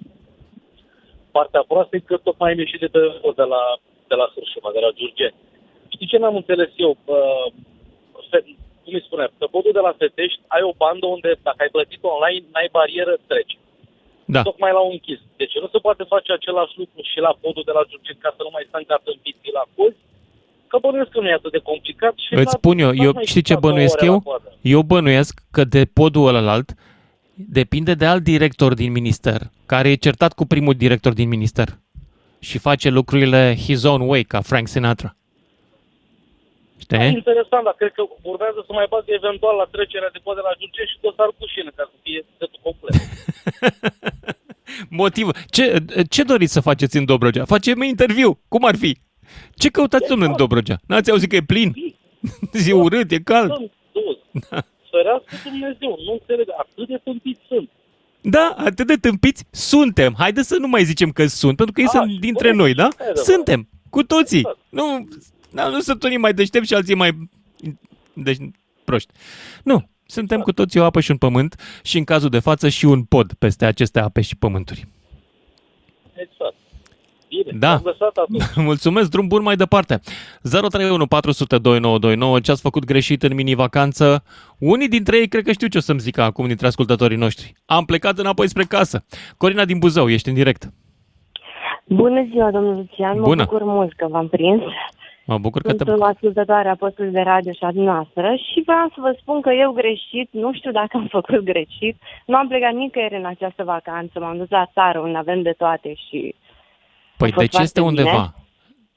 Partea proastă e că tocmai am ieșit de, de, de la, de la Hârșova, de la Giurgiu. Știi ce n-am înțeles eu? Cum îi spune, pe podul de la Fetești ai o bandă unde, dacă ai plătit online, n-ai barieră, treci. Da. Tocmai l-au închis. Deci nu se poate face același lucru și la podul de la Giurgiu, ca să nu mai stai încărtâmpiți la cozi, că bănuiesc că nu e atât de complicat. Și îți spun eu, eu știi ce bănuiesc eu? Eu bănuiesc că de podul ălălalt depinde de alt director din minister, care e certat cu primul director din minister și face lucrurile his own way, ca Frank Sinatra. Da, interesant, dar cred că urmează să mai bagi eventual la trecerea de pod de la Giurgiu și dosar cu șine, ca să fie setul complet. Motivul. Ce, ce doriți să faceți în Dobrogea? Facem interviu. Cum ar fi? Ce căutați, domnule, în Dobrogea? N-ați auzit că e plin? E urât, e cald. Sunt dus. Da. Ferească Dumnezeu, nu înțeleg. Atât de tâmpiți sunt. Da, atât de tâmpiți suntem. Haideți să nu mai zicem că sunt, pentru că ei sunt dintre noi, da? Suntem. Cu toții. Nu... Da, nu sunt unii mai deștepți și alții mai deci, proști. Nu, suntem cu toții o apă și un pământ și în cazul de față și un pod peste aceste ape și pământuri. Exact. Bine, da. Mulțumesc, drum bun mai departe. zero trei unu patru zero zero doi nouă doi nouă, ce ați făcut greșit în mini-vacanță? Unii dintre ei cred că știu ce o să-mi zică acum dintre ascultătorii noștri. Am plecat înapoi spre casă. Corina din Buzău, ești în direct. Bună ziua, domnul Lucian, mă bucur mult că v-am prins. Mă bucur că te... Sunt o ascultătoare a postului de radio și a noastră și vreau să vă spun că eu greșit, nu știu dacă am făcut greșit, nu am plecat nicăieri în această vacanță, m-am dus la țară unde avem de toate și... Păi deci este bine. Undeva.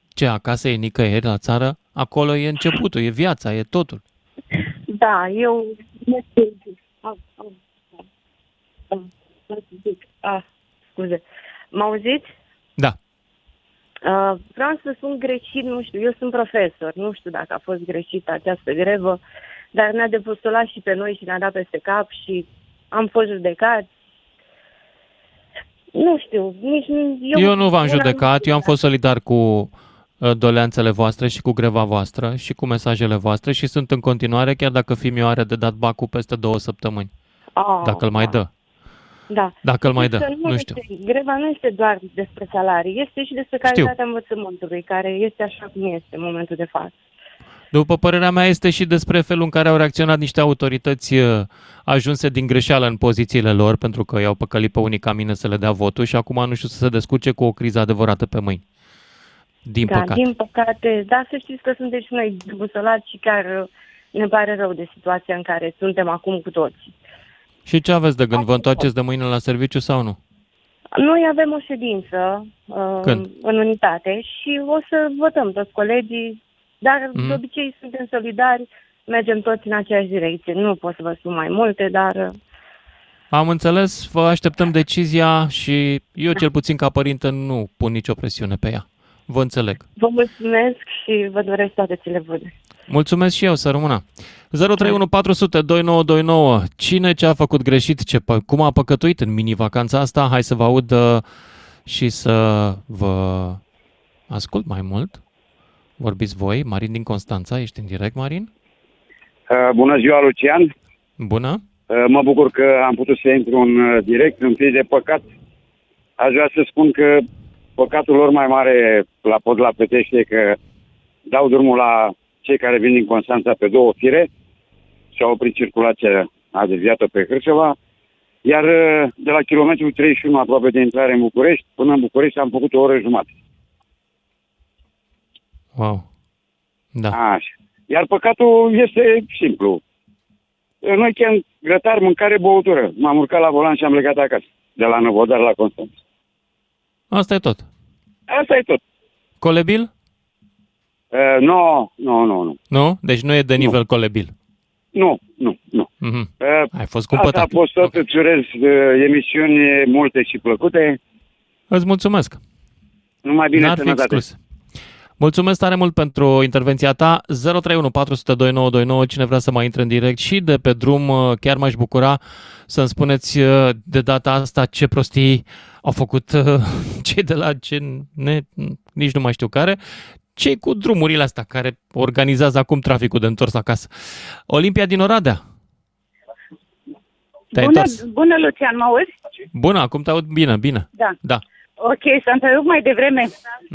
Ce, acasă e nicăieri la țară? Acolo e începutul, e viața, e totul. Da, eu... Ah, scuze. M-auziți? Da. Uh, vreau să spun greșit, nu știu, eu sunt profesor, nu știu dacă a fost greșită această grevă, dar ne-a depostulat și pe noi și ne-a dat peste cap și am fost judecați. Nu știu, nici... Eu, eu nu v-am judecat, eu am fost solidar cu doleanțele voastre și cu greva voastră și cu mesajele voastre și sunt în continuare, chiar dacă Fimiu are de dat bacul peste două săptămâni. Oh, dacă îl mai da. dă. Da. Dacă îl mai deci dă, nu, nu știu. Este, greva nu este doar despre salarii, este și despre calitatea învățământului, care este așa cum este în momentul de față. După părerea mea, este și despre felul în care au reacționat niște autorități ajunse din greșeală în pozițiile lor, pentru că i-au păcălit pe unii ca mine să le dea votul și acum nu știu să se descurce cu o criză adevărată pe mâini. Din da, păcate. din păcate. Da, să știți că suntem și noi debusolați și chiar ne pare rău de situația în care suntem acum cu toți. Și ce aveți de gând? Vă întoarceți de mâine la serviciu sau nu? Noi avem o ședință uh, în unitate și o să votăm toți colegii, dar mm. de obicei suntem solidari, mergem toți în aceeași direcție. Nu pot să vă spun mai multe, dar... Am înțeles, vă așteptăm decizia și eu cel puțin ca părinte nu pun nicio presiune pe ea. Vă înțeleg. Vă mulțumesc și vă doresc toate cele bune. Mulțumesc și eu, să rămână. zero trei unu patru zero zero doi nouă doi nouă. Cine ce a făcut greșit, ce, cum a păcătuit în mini-vacanța asta? Hai să vă aud și să vă ascult mai mult. Vorbiți voi. Marin din Constanța, ești în direct, Marin? Bună ziua, Lucian. Bună. Mă bucur că am putut să intru în direct. Întâi de păcat, aș vrea să spun că păcatul lor mai mare la pod la Fetești e că dau drumul la cei care vin din Constanța pe două fire și-au oprit circulația adeviată pe Hârșova, iar de la kilometrul treizeci și unu aproape de intrare în București până în București am făcut o oră jumătate. Wow! Da. Așa. Iar păcatul este simplu. Noi chem grătar, mâncare, băutură. M-am urcat la volan și am plecat acasă, de la Năvodar la Constanța. Asta e tot? Asta e tot. Colebil? Uh, nu, nu, nu, nu. Nu? Deci nu e de nivel nu. colebil. Nu, nu, nu. Uh-huh. Uh, Ai fost cumpătat. Asta a fost tot. Okay. Îți urez uh, emisiuni multe și plăcute. Îți mulțumesc. Numai bine. N-ar fi exclus. Mulțumesc tare mult pentru intervenția ta. zero trei unu patru zero doi nouă doi nouă. Cine vrea să mai intre în direct și de pe drum, chiar m-aș bucura să-mi spuneți de data asta ce prostii au făcut cei de la C N, nici nu mai știu care, cei cu drumurile astea care organizează acum traficul de întors acasă. Olimpia din Oradea. Te-ai bună, bună, Lucian, mă auzi? Bună, acum te aud bine, bine. Da. da. Ok, să întrerup mai devreme.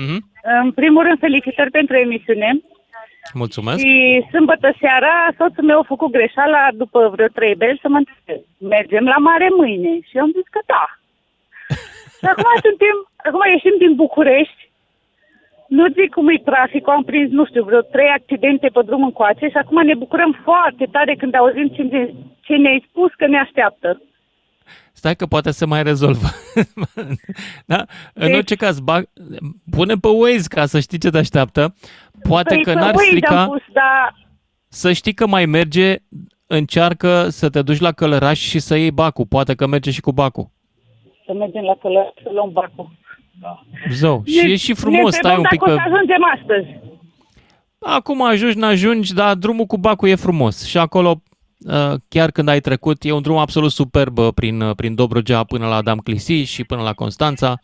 Mm-hmm. În primul rând, felicitări pentru emisiune. Mulțumesc. Și sâmbătă seara, soțul meu a făcut greșeala după vreo trei beli să mă întreb. Mergem la mare mâine? Și eu am zis că da. Și acum suntem, acum ieșim din București. Nu zic cum e traficul, am prins, nu știu, vreo trei accidente pe drum încoace și acum ne bucurăm foarte tare când auzim ce, ne, ce ne-ai spus că ne așteaptă. Stai că poate să mai rezolvă. Da? Deci, în orice caz, bag, pune pe Waze ca să știi ce te așteaptă. Poate păi că n-ar strica pus, da. Să știi că mai merge, încearcă să te duci la Călăraș și să iei bacul. Poate că merge și cu bacul. Să mergem la Călăraș să luăm bacul. Da. Zău, și ne, e și frumos, stai un pic pe... ajungem astăzi. Acum ajungi, n-ajungi, dar drumul cu bacul e frumos. Și acolo, chiar când ai trecut, e un drum absolut superb prin, prin Dobrogea până la Adam Clisi și până la Constanța.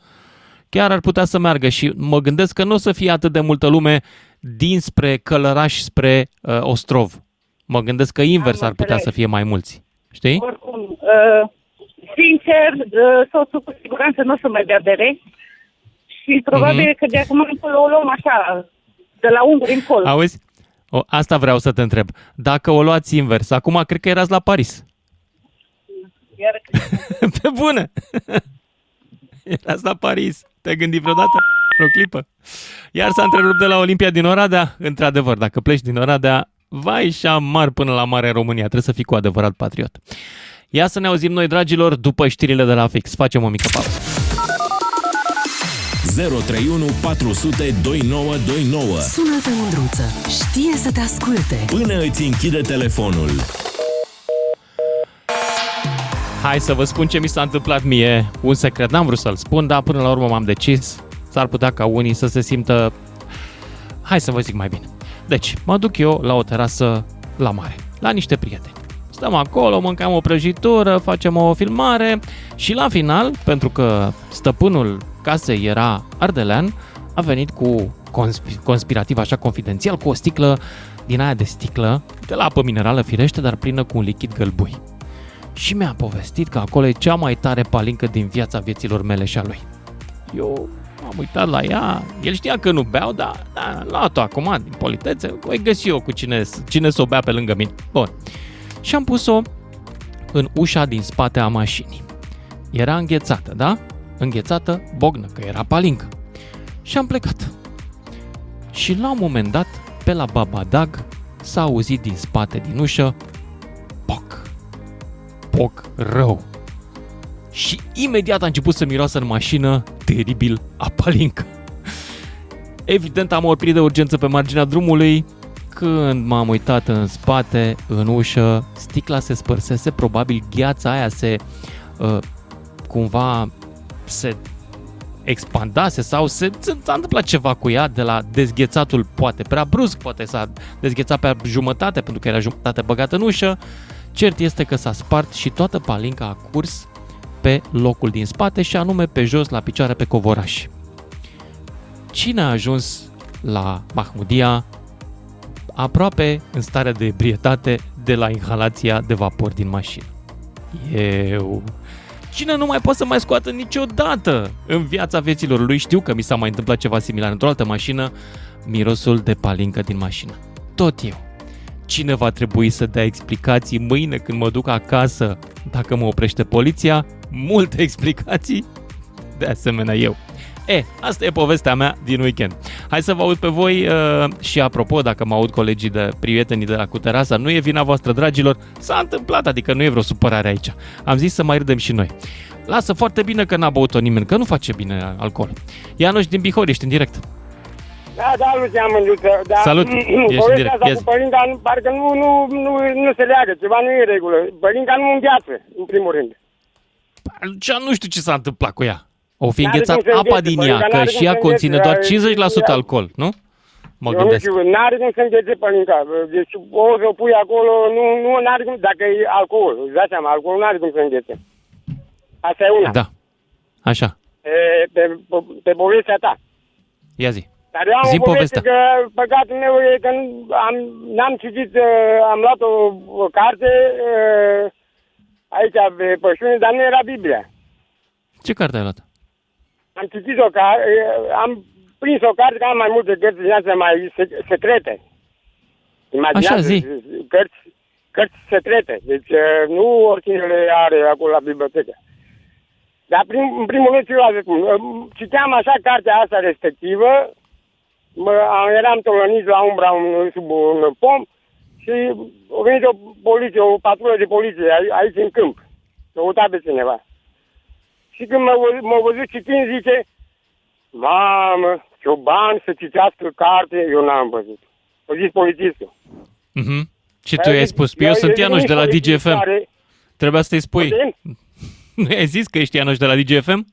Chiar ar putea să meargă și mă gândesc că nu o să fie atât de multă lume dinspre Călăraș spre uh, Ostrov. Mă gândesc că invers am ar putea înțeleg. Să fie mai mulți. Știi? Oricum, uh, sincer, uh, soțul cu siguranță nu o să mai bea bere. Și probabil mm-hmm. că de acum încolo o luăm așa, de la unguri încolo. Auzi? O, asta vreau să te întreb. Dacă o luați invers, acum cred că erați la Paris. Iar... Pe bună! Erați la Paris. Te-ai gândit vreodată? O clipă. Iar s-a întrerupt de la Olimpia din Oradea. Într-adevăr, dacă pleci din Oradea, vai și-amar până la mare în România. Trebuie să fii cu adevărat patriot. Ia să ne auzim noi, dragilor, după știrile de la Fix. Facem o mică pauză. zero trei unu patru zero zero doi nouă doi nouă. Sună-te, Mîndruță. Știe să te asculte. Până îți închide telefonul. Hai să vă spun ce mi s-a întâmplat mie. Un secret, n-am vrut să-l spun, dar până la urmă m-am decis. S-ar putea ca unii să se simtă... Hai să vă zic mai bine. Deci, mă duc eu la o terasă la mare, la niște prieteni. Stăm acolo, mâncăm o prăjitură, facem o filmare și la final, pentru că stăpânul casei era ardelean, a venit cu conspirativ, așa, confidențial, cu o sticlă din aia de sticlă, de la apă minerală, firește, dar plină cu un lichid gălbui. Și mi-a povestit că acolo e cea mai tare palincă din viața vieților mele și a lui. Eu m-am uitat la ea, el știa că nu beau, dar da, luat-o acum, din politețe, o găsi eu cu cine, cine s-o bea pe lângă mine. Bun. Și am pus-o în ușa din spate a mașinii. Era înghețată, da? Înghețată, bognă, că era palincă. Și am plecat. Și la un moment dat, pe la Babadag, s-a auzit din spate, din ușă, poc, poc rău. Și imediat a început să miroasă în mașină teribil a palincă. Evident, am oprit de urgență pe marginea drumului. Când m-am uitat în spate, în ușă, sticla se spărsese, probabil gheața aia se uh, cumva se expandase sau se, s-a întâmplat ceva cu ea, de la dezghețatul poate prea brusc, poate s-a dezghețat pe jumătate, pentru că era jumătate băgată în ușă. Cert este că s-a spart și toată palinca a curs pe locul din spate și anume pe jos, la picioare, pe covoraș. Cine a ajuns la Mahmudia aproape în stare de ebrietate de la inhalația de vapor din mașină? Eu. Cine nu mai poate să mai scoată niciodată în viața vieților lui? Știu că mi s-a mai întâmplat ceva similar într-o altă mașină, mirosul de palincă din mașină. Tot eu. Cine va trebui să dea explicații mâine când mă duc acasă, dacă mă oprește poliția? Multe explicații, de asemenea eu. E, asta e povestea mea din weekend. Hai să vă aud pe voi uh, și apropo, dacă mă aud colegii de prietenii de la Cuterasa, nu e vina voastră, dragilor, s-a întâmplat, adică nu e vreo supărare aici. Am zis să mai râdem și noi. Lasă foarte bine că n-a băut-o nimeni, că nu face bine alcool. Ianoș din Bihor, ești în direct. Da, da, Lucian Mîndruță, da. Salut, ești în direct. Yes. Părinta, parcă nu, nu, nu, nu se leagă, ceva nu e în regulă. Părinta nu îngheață, în primul rând. Lucian, nu știu ce s-a întâmplat cu ea. O fi înghețat apa din ea, că și ea conține doar cincizeci la sută alcool, nu? Mă gândesc. Nu are cum să înghețe părinta. Deci o să o pui acolo, nu are cum, dacă e alcool, îți dai seama, alcoolul nu are cum să înghețe. Asta e una. Da, așa. Pe povestea ta. Ia zi. Dar eu am o poveste că păcatul meu e că am, n-am citit, am luat o, o carte aici pe pășune, dar nu era Biblia. Ce carte ai luat? Am citit o carte, am prins o carte, că am mai multe cărți din astea mai secrete. Imaginează, așa, zi. Cărți, cărți secrete, deci nu oricine le are acolo la bibliotecă. Dar prim, în primul rând eu vă spun, citeam așa cartea asta respectivă, mă, eram tolănit la umbra un, sub un pom și a venit o poliție, o patrulă de poliție aici în câmp. Să uita pe cineva. Și când mă, mă văzut citind, zice, mamă, cioban să citească carte, eu n-am văzut. A zis polițistul. Mm-hmm. Și tu i-ai spus, eu, eu sunt Ianuș de la Digi F M. Care... Trebuia să-i spui. Nu i-ai zis că ești Ianuș de la Digi F M?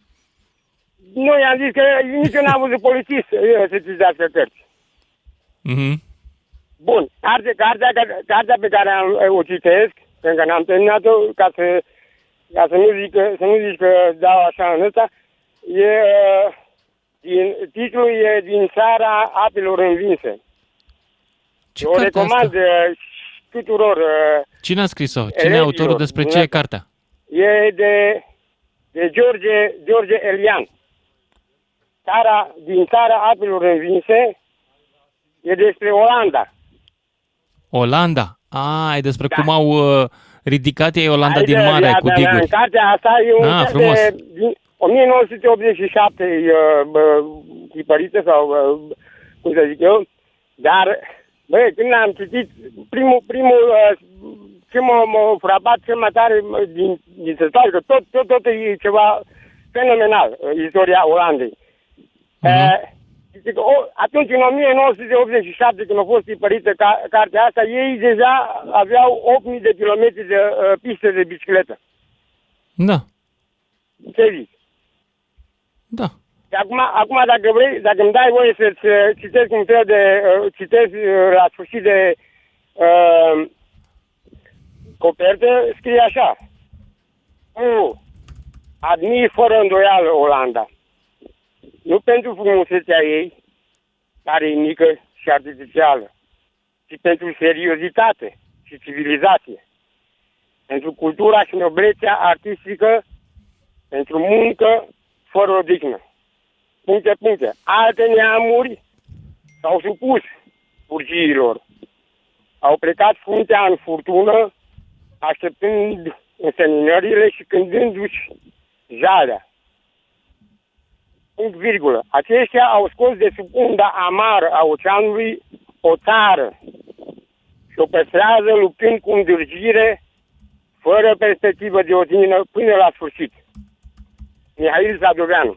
Nu, i-am zis că nici eu n-am văzut polițist să citească cărți. Mm-hmm. Bun, carte, cartea, cartea pe care am, o citesc, pentru că n-am terminat-o, ca să, ca să, nu zic, să nu zici că dau așa în ăsta, e, din, titlul e Din țara apelor învinse. Ce o recomand tuturor. Cine a scris-o? Cine e autorul? Despre ce e cartea? E de... de George, George Elian. Țara, din țara apelor învinse, e despre Olanda. Olanda? A, e despre da. Cum au uh, ridicat ei Olanda Aici, din mare, da, cu diguri. Da, în cartea asta e un ah, de, din nouăsprezece optzeci și șapte e tipărită uh, sau uh, cum să zic eu, dar băi, când am citit primul, primul uh, ce m-a, m-a frapat cel mai tare din, din sătoare, că tot, tot, tot e ceva fenomenal, istoria Olandei. Mm-hmm. E, atunci, în nouăsprezece optzeci și șapte, când a fost tipărită ca, cartea asta, ei deja aveau opt mii de kilometri de uh, piste de bicicletă. Da. Ce zici? Da. Și acum, acum dacă vrei, dacă îmi dai voie să-ți citesc un fel de, uh, citesc uh, la sfârșit de... Uh, copertă, scrie așa. unu. Admir fără îndoială Olanda. Nu pentru frumusețea ei, care e mică și artificială, și pentru seriozitate și civilizație, pentru cultura și noblețea artistică, pentru muncă fără odihnă. Puncte, puncte. Alte neamuri s-au supus purgiilor. Au plecat fruntea în furtună, așteptând însemnările și cântându-și jalea. Punct virgulă. Aceștia au scos de sub unda amară a oceanului o țară și o păstrează luptând cu îndârjire, fără perspectivă de odihnă, până la sfârșit. Mihail Zadoveanu.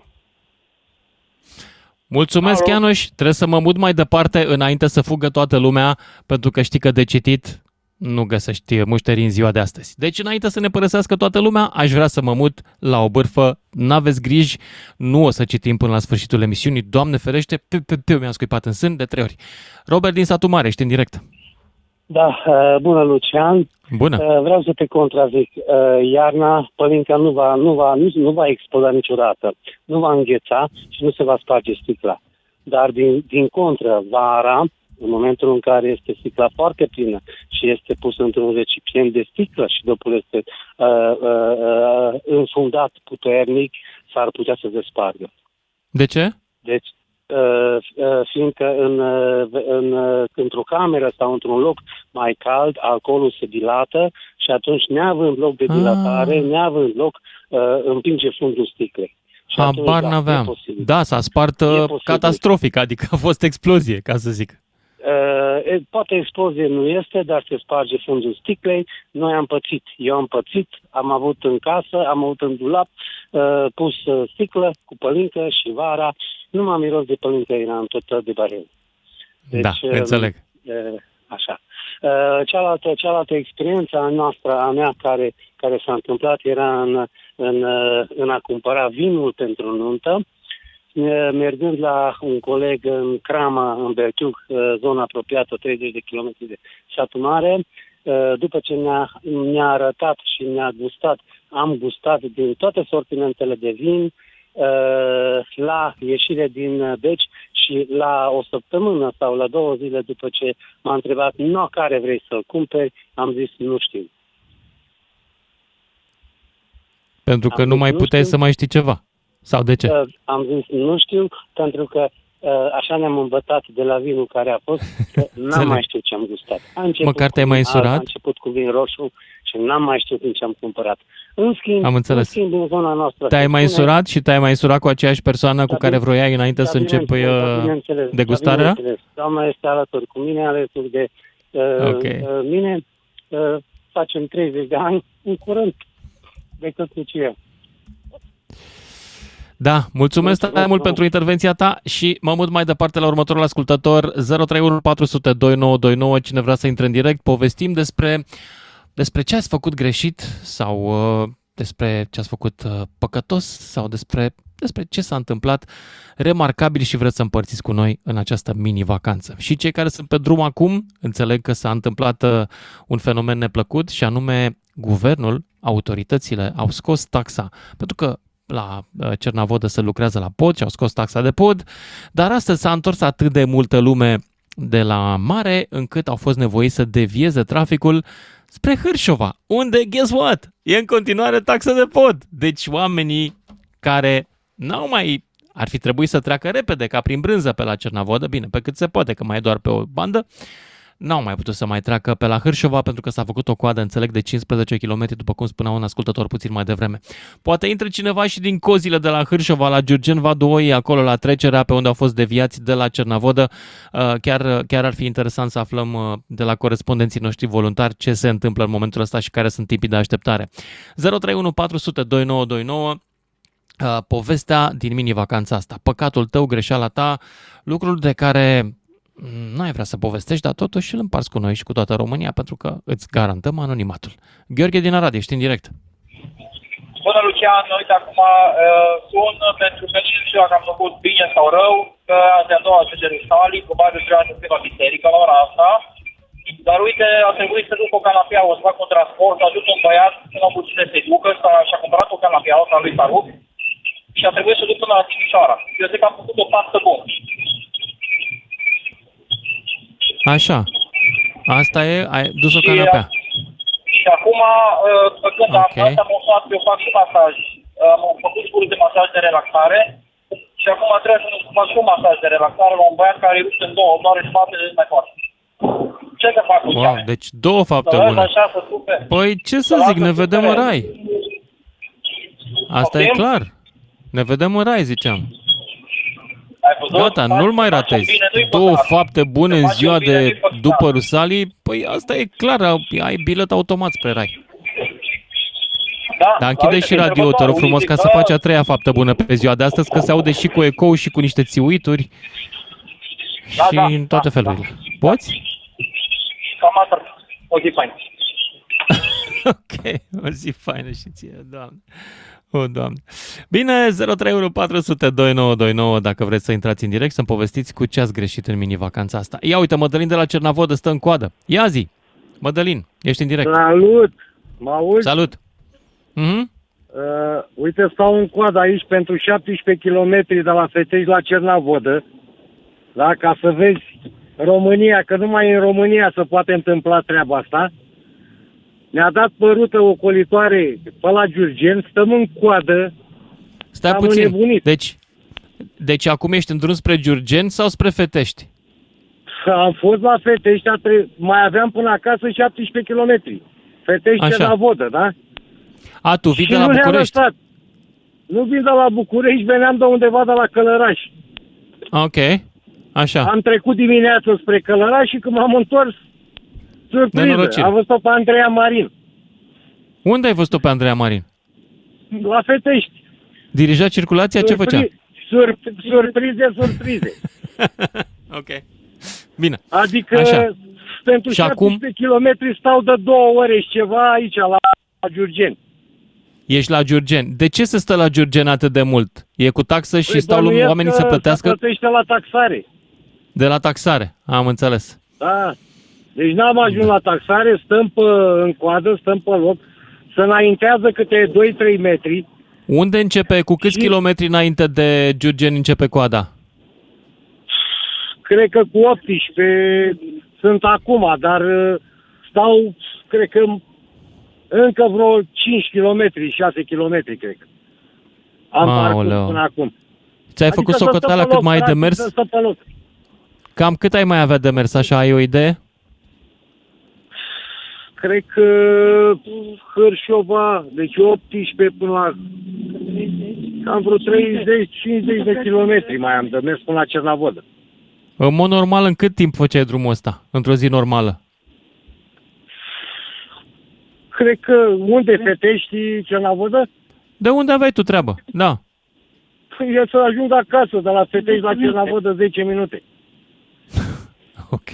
Mulțumesc, alo. Ianuș. Trebuie să mă mut mai departe înainte să fugă toată lumea, pentru că știi că de citit nu găsești mușterii în ziua de astăzi. Deci înainte să ne părăsească toată lumea, aș vrea să mă mut la o bârfă. N-aveți griji, nu o să citim până la sfârșitul emisiunii. Doamne ferește, piu, piu, piu, mi-am scuipat în sân de trei ori. Robert din Satu Mare, ești în direct. Da, bună, Lucian. Bună. Vreau să te contrazic. Iarna, părintea nu va, nu va, nu va exploda niciodată. Nu va îngheța și nu se va sparge sticla. Dar din, din contră, vara, în momentul în care este sticla foarte plină și este pusă într-un recipient de sticlă și dopul este uh, uh, înfundat puternic, s-ar putea să se spargă. De ce? Deci, fiindcă în, în, într-o cameră sau într-un loc mai cald, alcoolul se dilată și atunci, neavând loc de dilatare, ah. neavând loc, împinge fundul sticlei. Și Habar atunci, da, n-aveam. Da, s-a spart catastrofic, adică a fost explozie, ca să zic. Poate explozie nu este, dar se sparge fundul sticlei. Noi am pățit, eu am pățit, am avut în casă, am avut în dulap, pus sticlă cu pălincă și vara. Nu m-am miros de pălincă, eram tot de bareu. Deci, da, înțeleg. Așa. Cealaltă, cealaltă experiență a noastră, a mea, care, care s-a întâmplat, era în, în, în a cumpăra vinul pentru nuntă. Mergând la un coleg în Crama, în Berciuc, zona apropiată, treizeci de kilometri de Satu Mare, după ce ne-a, ne-a arătat și ne-a gustat, am gustat din toate sortimentele de vin, la ieșire din beci și la o săptămână sau la două zile după ce m-a întrebat, nu, care vrei să-l cumperi, am zis, nu știu. Pentru că am nu mai nu puteai știu. Să mai știi ceva. Sau de ce? Am zis, nu știu, pentru că așa ne-am îmbătat de la vinul care a fost, că n-am mai știut ce am gustat. A început, Măcar te-ai mai însurat? A început cu vin roșu și n-am mai știut nici ce am cumpărat. În schimb, am înțeles. În schimb, din zona noastră... Te-ai mai însurat și te-ai mai însurat cu aceeași persoană cu care vroiai înainte să începi degustarea? Doamna este alături cu mine, alături de uh, okay. uh, mine. Uh, facem treizeci de ani în curând, de tot nici eu. Da, mulțumesc, mulțumesc tare mult mulțumesc. Pentru intervenția ta și mă mut mai departe la următorul ascultător, zero trei unu patru zero zero doi nouă doi nouă, cine vrea să intre în direct, povestim despre, despre ce ați făcut greșit sau uh, despre ce ați făcut uh, păcătos sau despre, despre ce s-a întâmplat remarcabil și vreți să împărțiți cu noi în această mini-vacanță. Și cei care sunt pe drum acum, înțeleg că s-a întâmplat uh, un fenomen neplăcut și anume guvernul, autoritățile au scos taxa, pentru că la Cernavodă se lucrează la pod și au scos taxa de pod, dar astăzi s-a întors atât de multă lume de la mare încât au fost nevoiți să devieze traficul spre Hârșova, unde, guess what, e în continuare taxa de pod. Deci oamenii care n-au mai, ar fi trebuit să treacă repede ca prin brânză pe la Cernavodă, bine, pe cât se poate, că mai e doar pe o bandă, n-au mai putut să mai treacă pe la Hârșova pentru că s-a făcut o coadă, înțeleg, de cincisprezece kilometri, după cum spunea un ascultător puțin mai devreme. Poate intră cineva și din cozile de la Hârșova, la Giurgiu, Vadoi, acolo la trecerea pe unde au fost deviați de la Cernavodă. Chiar, chiar ar fi interesant să aflăm de la corespondenții noștri voluntari ce se întâmplă în momentul ăsta și care sunt tipii de așteptare. zero trei unu patru zero zero doi nouă doi nouă. Povestea din mini-vacanța asta. Păcatul tău, greșeala ta, lucrul de care... n-ai vrea să povestești, dar totuși îl împarți cu noi și cu toată România, pentru că îți garantăm anonimatul. Gheorghe din Arad, ești în direct. Bună, Lucian, uite, acum uh, sun pentru că nici nu știu dacă am făcut bine sau rău, că de-a doua de Rusalii, probabil trebuie să fie la biserică la ora asta, dar uite, a trebuit să duc o canapea, o să fac un transport, a dus un băiat, nu am puțin să-i ducă, și-a cumpărat o canapea, o lui s-a rupt, și a trebuit să duc până la Timișoara. Eu zic că am făcut o pasă bună. Așa. Asta e, ai dus o canapea. Și, și acum, uh, când okay. am dat, am făcut, eu fac și masaj. Am făcut curs de masaj de relaxare și acum trebuie să fac și un masaj de relaxare la un băiat care e rupt în două, doar și fapte de mai foarte. Ce să fac cu wow, ceame? Deci două fapte să una. Așa, să păi ce să, să zic, ne vedem în rai. Asta Optim? E clar. Ne vedem în rai, ziceam. Gata, nu-l mai ratezi. Două fapte bune în ziua de după Rusalii, păi asta e clar, ai bilet automat spre Rai. Da, dar închide și radio, te rog frumos, ca să faci a treia faptă bună pe ziua de astăzi, că se aude și cu ecou și cu niște țiuituri și în toate felurile. Poți? Cam asta, o zi faină. Ok, o zi faină și ție, Doamne. Oh, Doamne. Bine, zero trei unu patru zero doi nouă doi nouă dacă vreți să intrați în direct, să-mi povestiți cu ce ați greșit în mini-vacanța asta. Ia uite, Mădălin de la Cernavodă stă în coadă. Ia zi! Mădălin, ești în direct. Salut! Mă auzi? Salut! Mm-hmm. Uh, uite, stau în coadă aici pentru șaptesprezece kilometri de la Fetești la Cernavodă. Da? Ca să vezi România, că numai în România se poate întâmpla treaba asta. Ne-a dat părută ocolitoare pe la Giurgiu, stăm în coadă. Stai puțin, nebunit. Deci, deci acum ești în drum spre Giurgiu sau spre Fetești? Am fost la Fetești, mai aveam până acasă șaptesprezece kilometri. Fetești de la Vodă, da? A, tu vii de la București? Nu vin de la București, veneam de undeva de la Călăraș. Ok, așa. Am trecut dimineața spre Călăraș și când m-am întors, surpriză, am văzut-o pe Andreea Marin. Unde ai văzut-o pe Andreea Marin? La Fetești. Dirija circulația? Surpri- ce făcea? Surp- surprize, surprize. Ok. Bine. Adică, așa. Pentru și șaptesprezece kilometri stau de două ore și ceva aici, la, la Giurgiu. Ești la Giurgiu. De ce se stă la Giurgiu atât de mult? E cu taxă și păi, stau oamenii să plătească? Se plătește la taxare. De la taxare, am înțeles. Da. Deci n-am ajuns la taxare, stăm pe, în coadă, stăm pe loc, se înaintează câte doi-trei metri. Unde începe, cu câți și... kilometri înainte de Giurgiu începe coada? Cred că cu optsprezece sunt acum, dar stau, cred că încă vreo cinci kilometri, șase kilometri, cred că. Am parcurs până acum. Ți-ai adică făcut socoteala cât mai ai de mers? Cam cât ai mai avea de mers, așa, ai o idee? Cred că Hârșova, deci optsprezece până la... Am vreo treizeci-cincizeci de kilometri mai am de mers până la Cernavodă. În mod normal, în cât timp făceai drumul ăsta? Într-o zi normală? Cred că unde Fetești, Cernavodă? De unde aveai tu treabă, da. Eu să ajung acasă, de la Fetești la Cernavodă zece minute. Ok.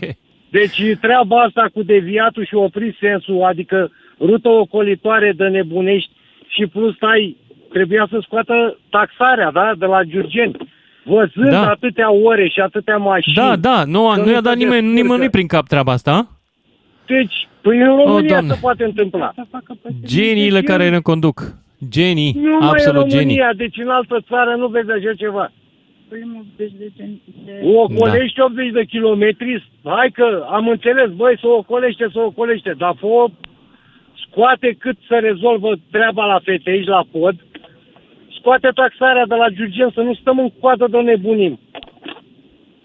Deci treaba asta cu deviatul și opri sensul, adică rută ocolitoare de nebunești și plus stai, trebuia să scoată taxarea, da, de la Giurgiu. Văzând da. atâtea ore și atâtea mașini. Da, da, nu, nu i-a dat nimeni, nimănui prin cap treaba asta. Deci, păi în România oh, se poate întâmpla. Geniile care ne conduc. Genii, nu absolut genii. Nu în România, deci în altă țară nu vezi așa ceva. optzeci de... Ocolești da. optzeci de kilometri, hai că am înțeles, băi, să o ocolește, să o ocolește, dar fă, scoate cât să rezolvă treaba la Fetești, la pod, scoate taxarea de la Giurgiu, să nu stăm în coadă de nebunim.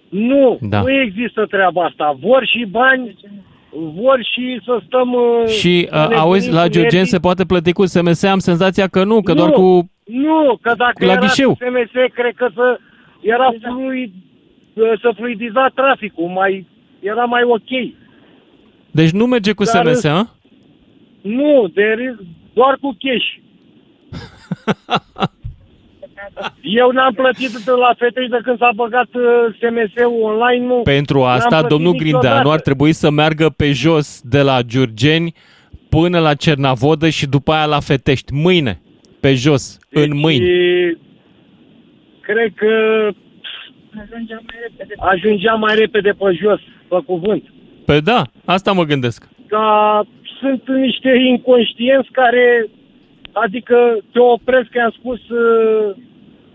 Nu, da. nu există treaba asta, vor și bani, vor și să stăm... Și a, auzi, la Giurgiu se poate plăti cu S M S, am senzația că nu, că nu, doar cu... Nu, că dacă era cu S M S, cred că să... Era fluid, să fluidiza traficul, mai, era mai ok. Deci nu merge cu dar S M S, a? Nu, de, doar cu cash. Eu n-am plătit la Fetești de când s-a băgat S M S-ul online. Nu, pentru asta, domnul Grindeanu ar trebui să meargă pe jos de la Giurgiu până la Cernavodă și după aia la Fetești. Mâine, pe jos, deci, în mâini. Cred că ajungea mai repede, ajungea mai repede pe jos, pe cuvânt. Păi da, asta mă gândesc. Că sunt niște inconștienți care, adică te opresc, că am spus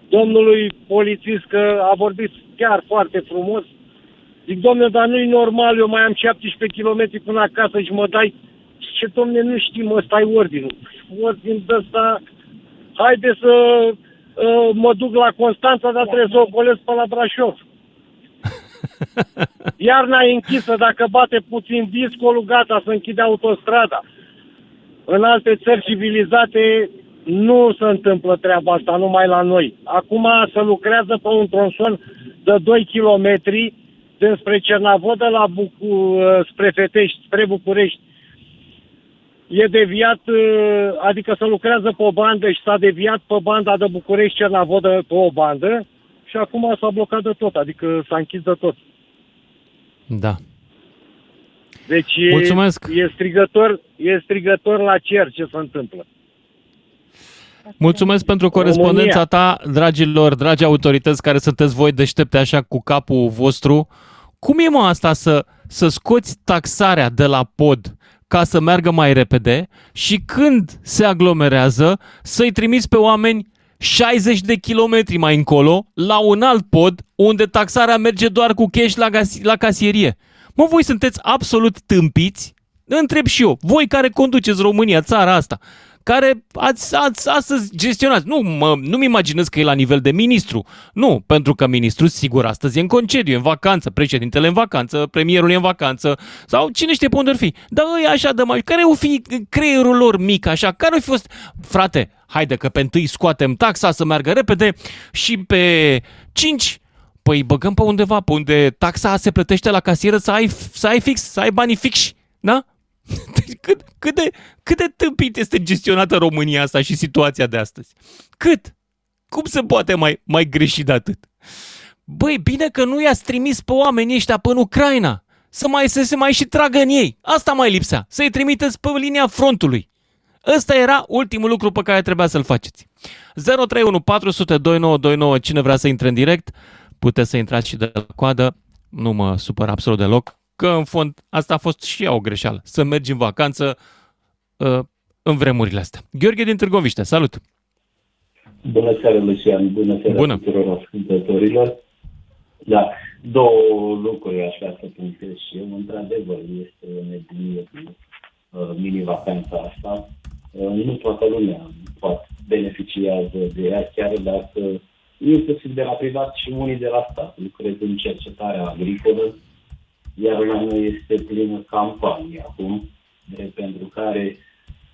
domnului polițist că a vorbit chiar foarte frumos. Zic, domne, dar nu-i normal, eu mai am șaptesprezece kilometri până acasă și mă dai... Ce, domne, nu știm, ăsta e ordinul. Ordinul ăsta... Haide să uh, mă duc la Constanța, dar trebuie să o ocolesc pe la Brașov. Iarna e închisă, dacă bate puțin discolul, gata, să închide autostrada. În alte țări civilizate nu se întâmplă treaba asta, numai la noi. Acum se lucrează pe un tronson de doi kilometri dinspre Cernavodă la Bucu- spre Fetești, spre București. E deviat, adică se lucrează pe o bandă și s-a deviat pe banda de București-Cernavodă pe o bandă și acum s-a blocat de tot, adică s-a închis de tot. Da. Deci mulțumesc. E, e, strigător, e strigător la cer ce se întâmplă. Mulțumesc pentru corespondența ta, dragilor, dragi autorități care sunteți voi deștepte așa cu capul vostru. Cum e, mă, asta să, să scoți taxarea de la pod ca să meargă mai repede și când se aglomerează să-i trimiți pe oameni șaizeci de kilometri mai încolo la un alt pod unde taxarea merge doar cu cash la, gas- la casierie? Mă, voi sunteți absolut tâmpiți? Întreb și eu, voi care conduceți România, țara asta, care ați, ați, astăzi gestionați. Nu, mă, nu-mi imaginez că e la nivel de ministru. Nu, pentru că ministru, sigur, astăzi e în concediu, e în vacanță, președintele în vacanță, premierul e în vacanță, sau cine știe pe unde ar fi. Dar ăia așa de mai... Care o fi creierul lor mic, așa? Care o fi fost... Frate, haide că pe întâi scoatem taxa să meargă repede și pe cinci... Păi băgăm pe undeva, pe unde taxa se plătește la casieră să ai, să ai fix, să ai banii fixi, da? Cât, cât, de, cât de tâmpit este gestionată România asta și situația de astăzi? Cât? Cum se poate mai, mai greși de atât? Băi, bine că nu i-ați trimis pe oamenii ăștia până în Ucraina, să, mai, să se mai și tragă în ei. Asta mai lipsea, să-i trimiteți pe linia frontului. Ăsta era ultimul lucru pe care trebuia să-l faceți. zero trei unu patru zero zero doi nouă doi nouă, cine vrea să intre în direct, puteți să intrați și de la coadă, nu mă supăr absolut deloc, că în fond asta a fost și ea o greșeală, să mergi în vacanță uh, în vremurile astea. Gheorghe din Târgoviște, salut! Bună seara, Lucian, bună seara bună. tuturor ascultătorilor. Da, două lucruri aș vrea să punctez și eu, într-adevăr, este o nebunie uh, mini-vacanța asta. Uh, nu toată lumea poate beneficiază de ea, chiar dacă inclusiv de la privat și unii de la stat. Lucrez în cercetarea agricolă, iar la noi este plină campanie acum, de pentru care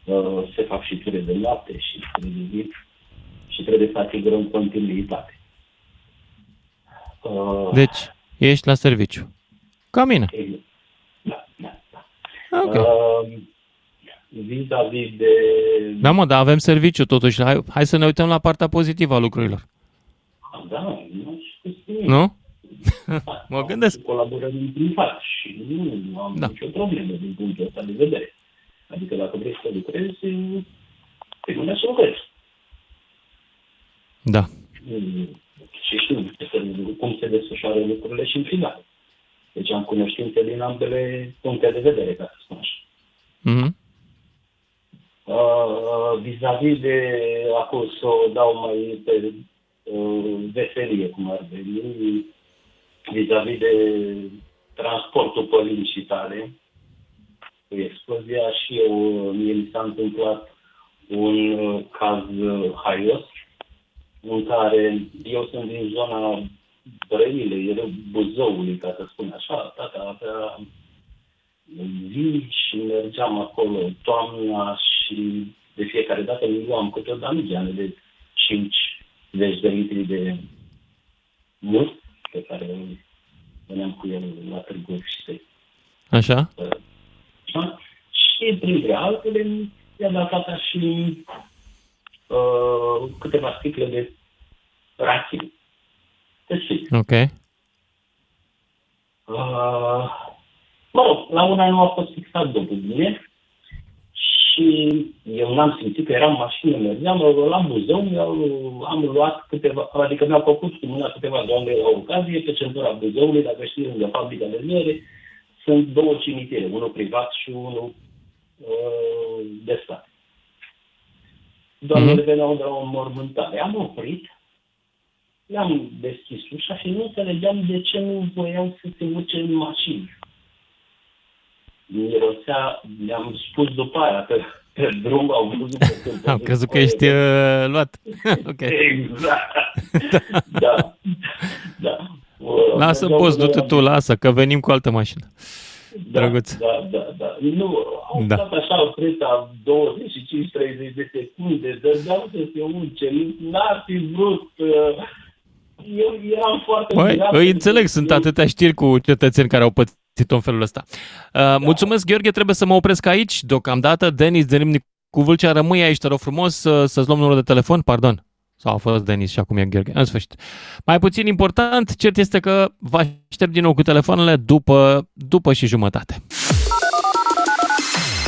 uh, se fac și ture de lapte și ture de zid și trebuie să asigurăm continuitate. Uh, deci, ești la serviciu. Ca mine. Da, da, da. Okay. Uh, vis-a-vis de... Da, mă, dar avem serviciu totuși. Hai, hai să ne uităm la partea pozitivă a lucrurilor. Da, nu știu. Nu? Da, mă gândesc. Colaborăm în privat și nu am da. nicio problemă din punctul ăsta de vedere. Adică dacă vrei să lucrezi, pe mine să lucrezi. Da. Și știu cum se desfășoară lucrurile și în final. Deci am cunoștințe din ambele puncte de vedere, ca să spun așa. Mhm. Uh, vis-a-vis de, acum să o dau mai pe veselie, cum ar veni, vis-a-vis de transportul părinții tale, cu explozia și eu, mie mi s-a întâmplat un caz haios, în care eu sunt din zona Brăilei, era Buzăului, ca să spun așa, tata avea vii și mergeam acolo toamna și de fiecare dată îmi luam câte o damigeană de cinci zeci de litri de mult pe care veneam cu el la Târgu și se... Așa? Așa? Și printre altele i-a dat tata și uh, câteva sticle de rachii. Deci, ok. Uh, mă rog, la una nu a fost fixat după mine și eu n-am simțit că eram în mașină, mergeam la Buzău, am luat câteva, adică mi-au făcut cu mâna câteva doamne la ocazie, pe centura Buzăului, dacă știi, lângă fabrica de miere, sunt două cimitire, unul privat și unul uh, de stat. Doamnele mm-hmm. veneau de la o înmormântare. Am oprit le-am deschis ușa și nu înțelegeam de ce nu voiau să se urce în mașină. Mirosea, le-am spus după aia, că pe drum au văzut pe câmpă. Am crezut că ești uh, luat. Exact. da. da. da. Lasă poți, du-te tu, lasă, că venim cu altă mașină. Da, Drăguț. da, da, da. Nu, au da. stat așa o preț-a douăzeci și cinci treizeci de secunde, dădeau să se urce, n-ar fi vrut... Eu eram foarte... Băi, îi înțeleg, sunt atâtea știri cu cetățeni care au pățit în felul ăsta. Uh, da. Mulțumesc, Gheorghe, trebuie să mă opresc aici, deocamdată. Denis, de Rimnicu cu Vâlcea, rămâi aici, te rog frumos, să-ți luăm numărul de telefon, pardon. Sau a fost Denis și acum e Gheorghe. În sfârșit. Mai puțin important, cert este că vă aștept din nou cu telefoanele după, după și jumătate.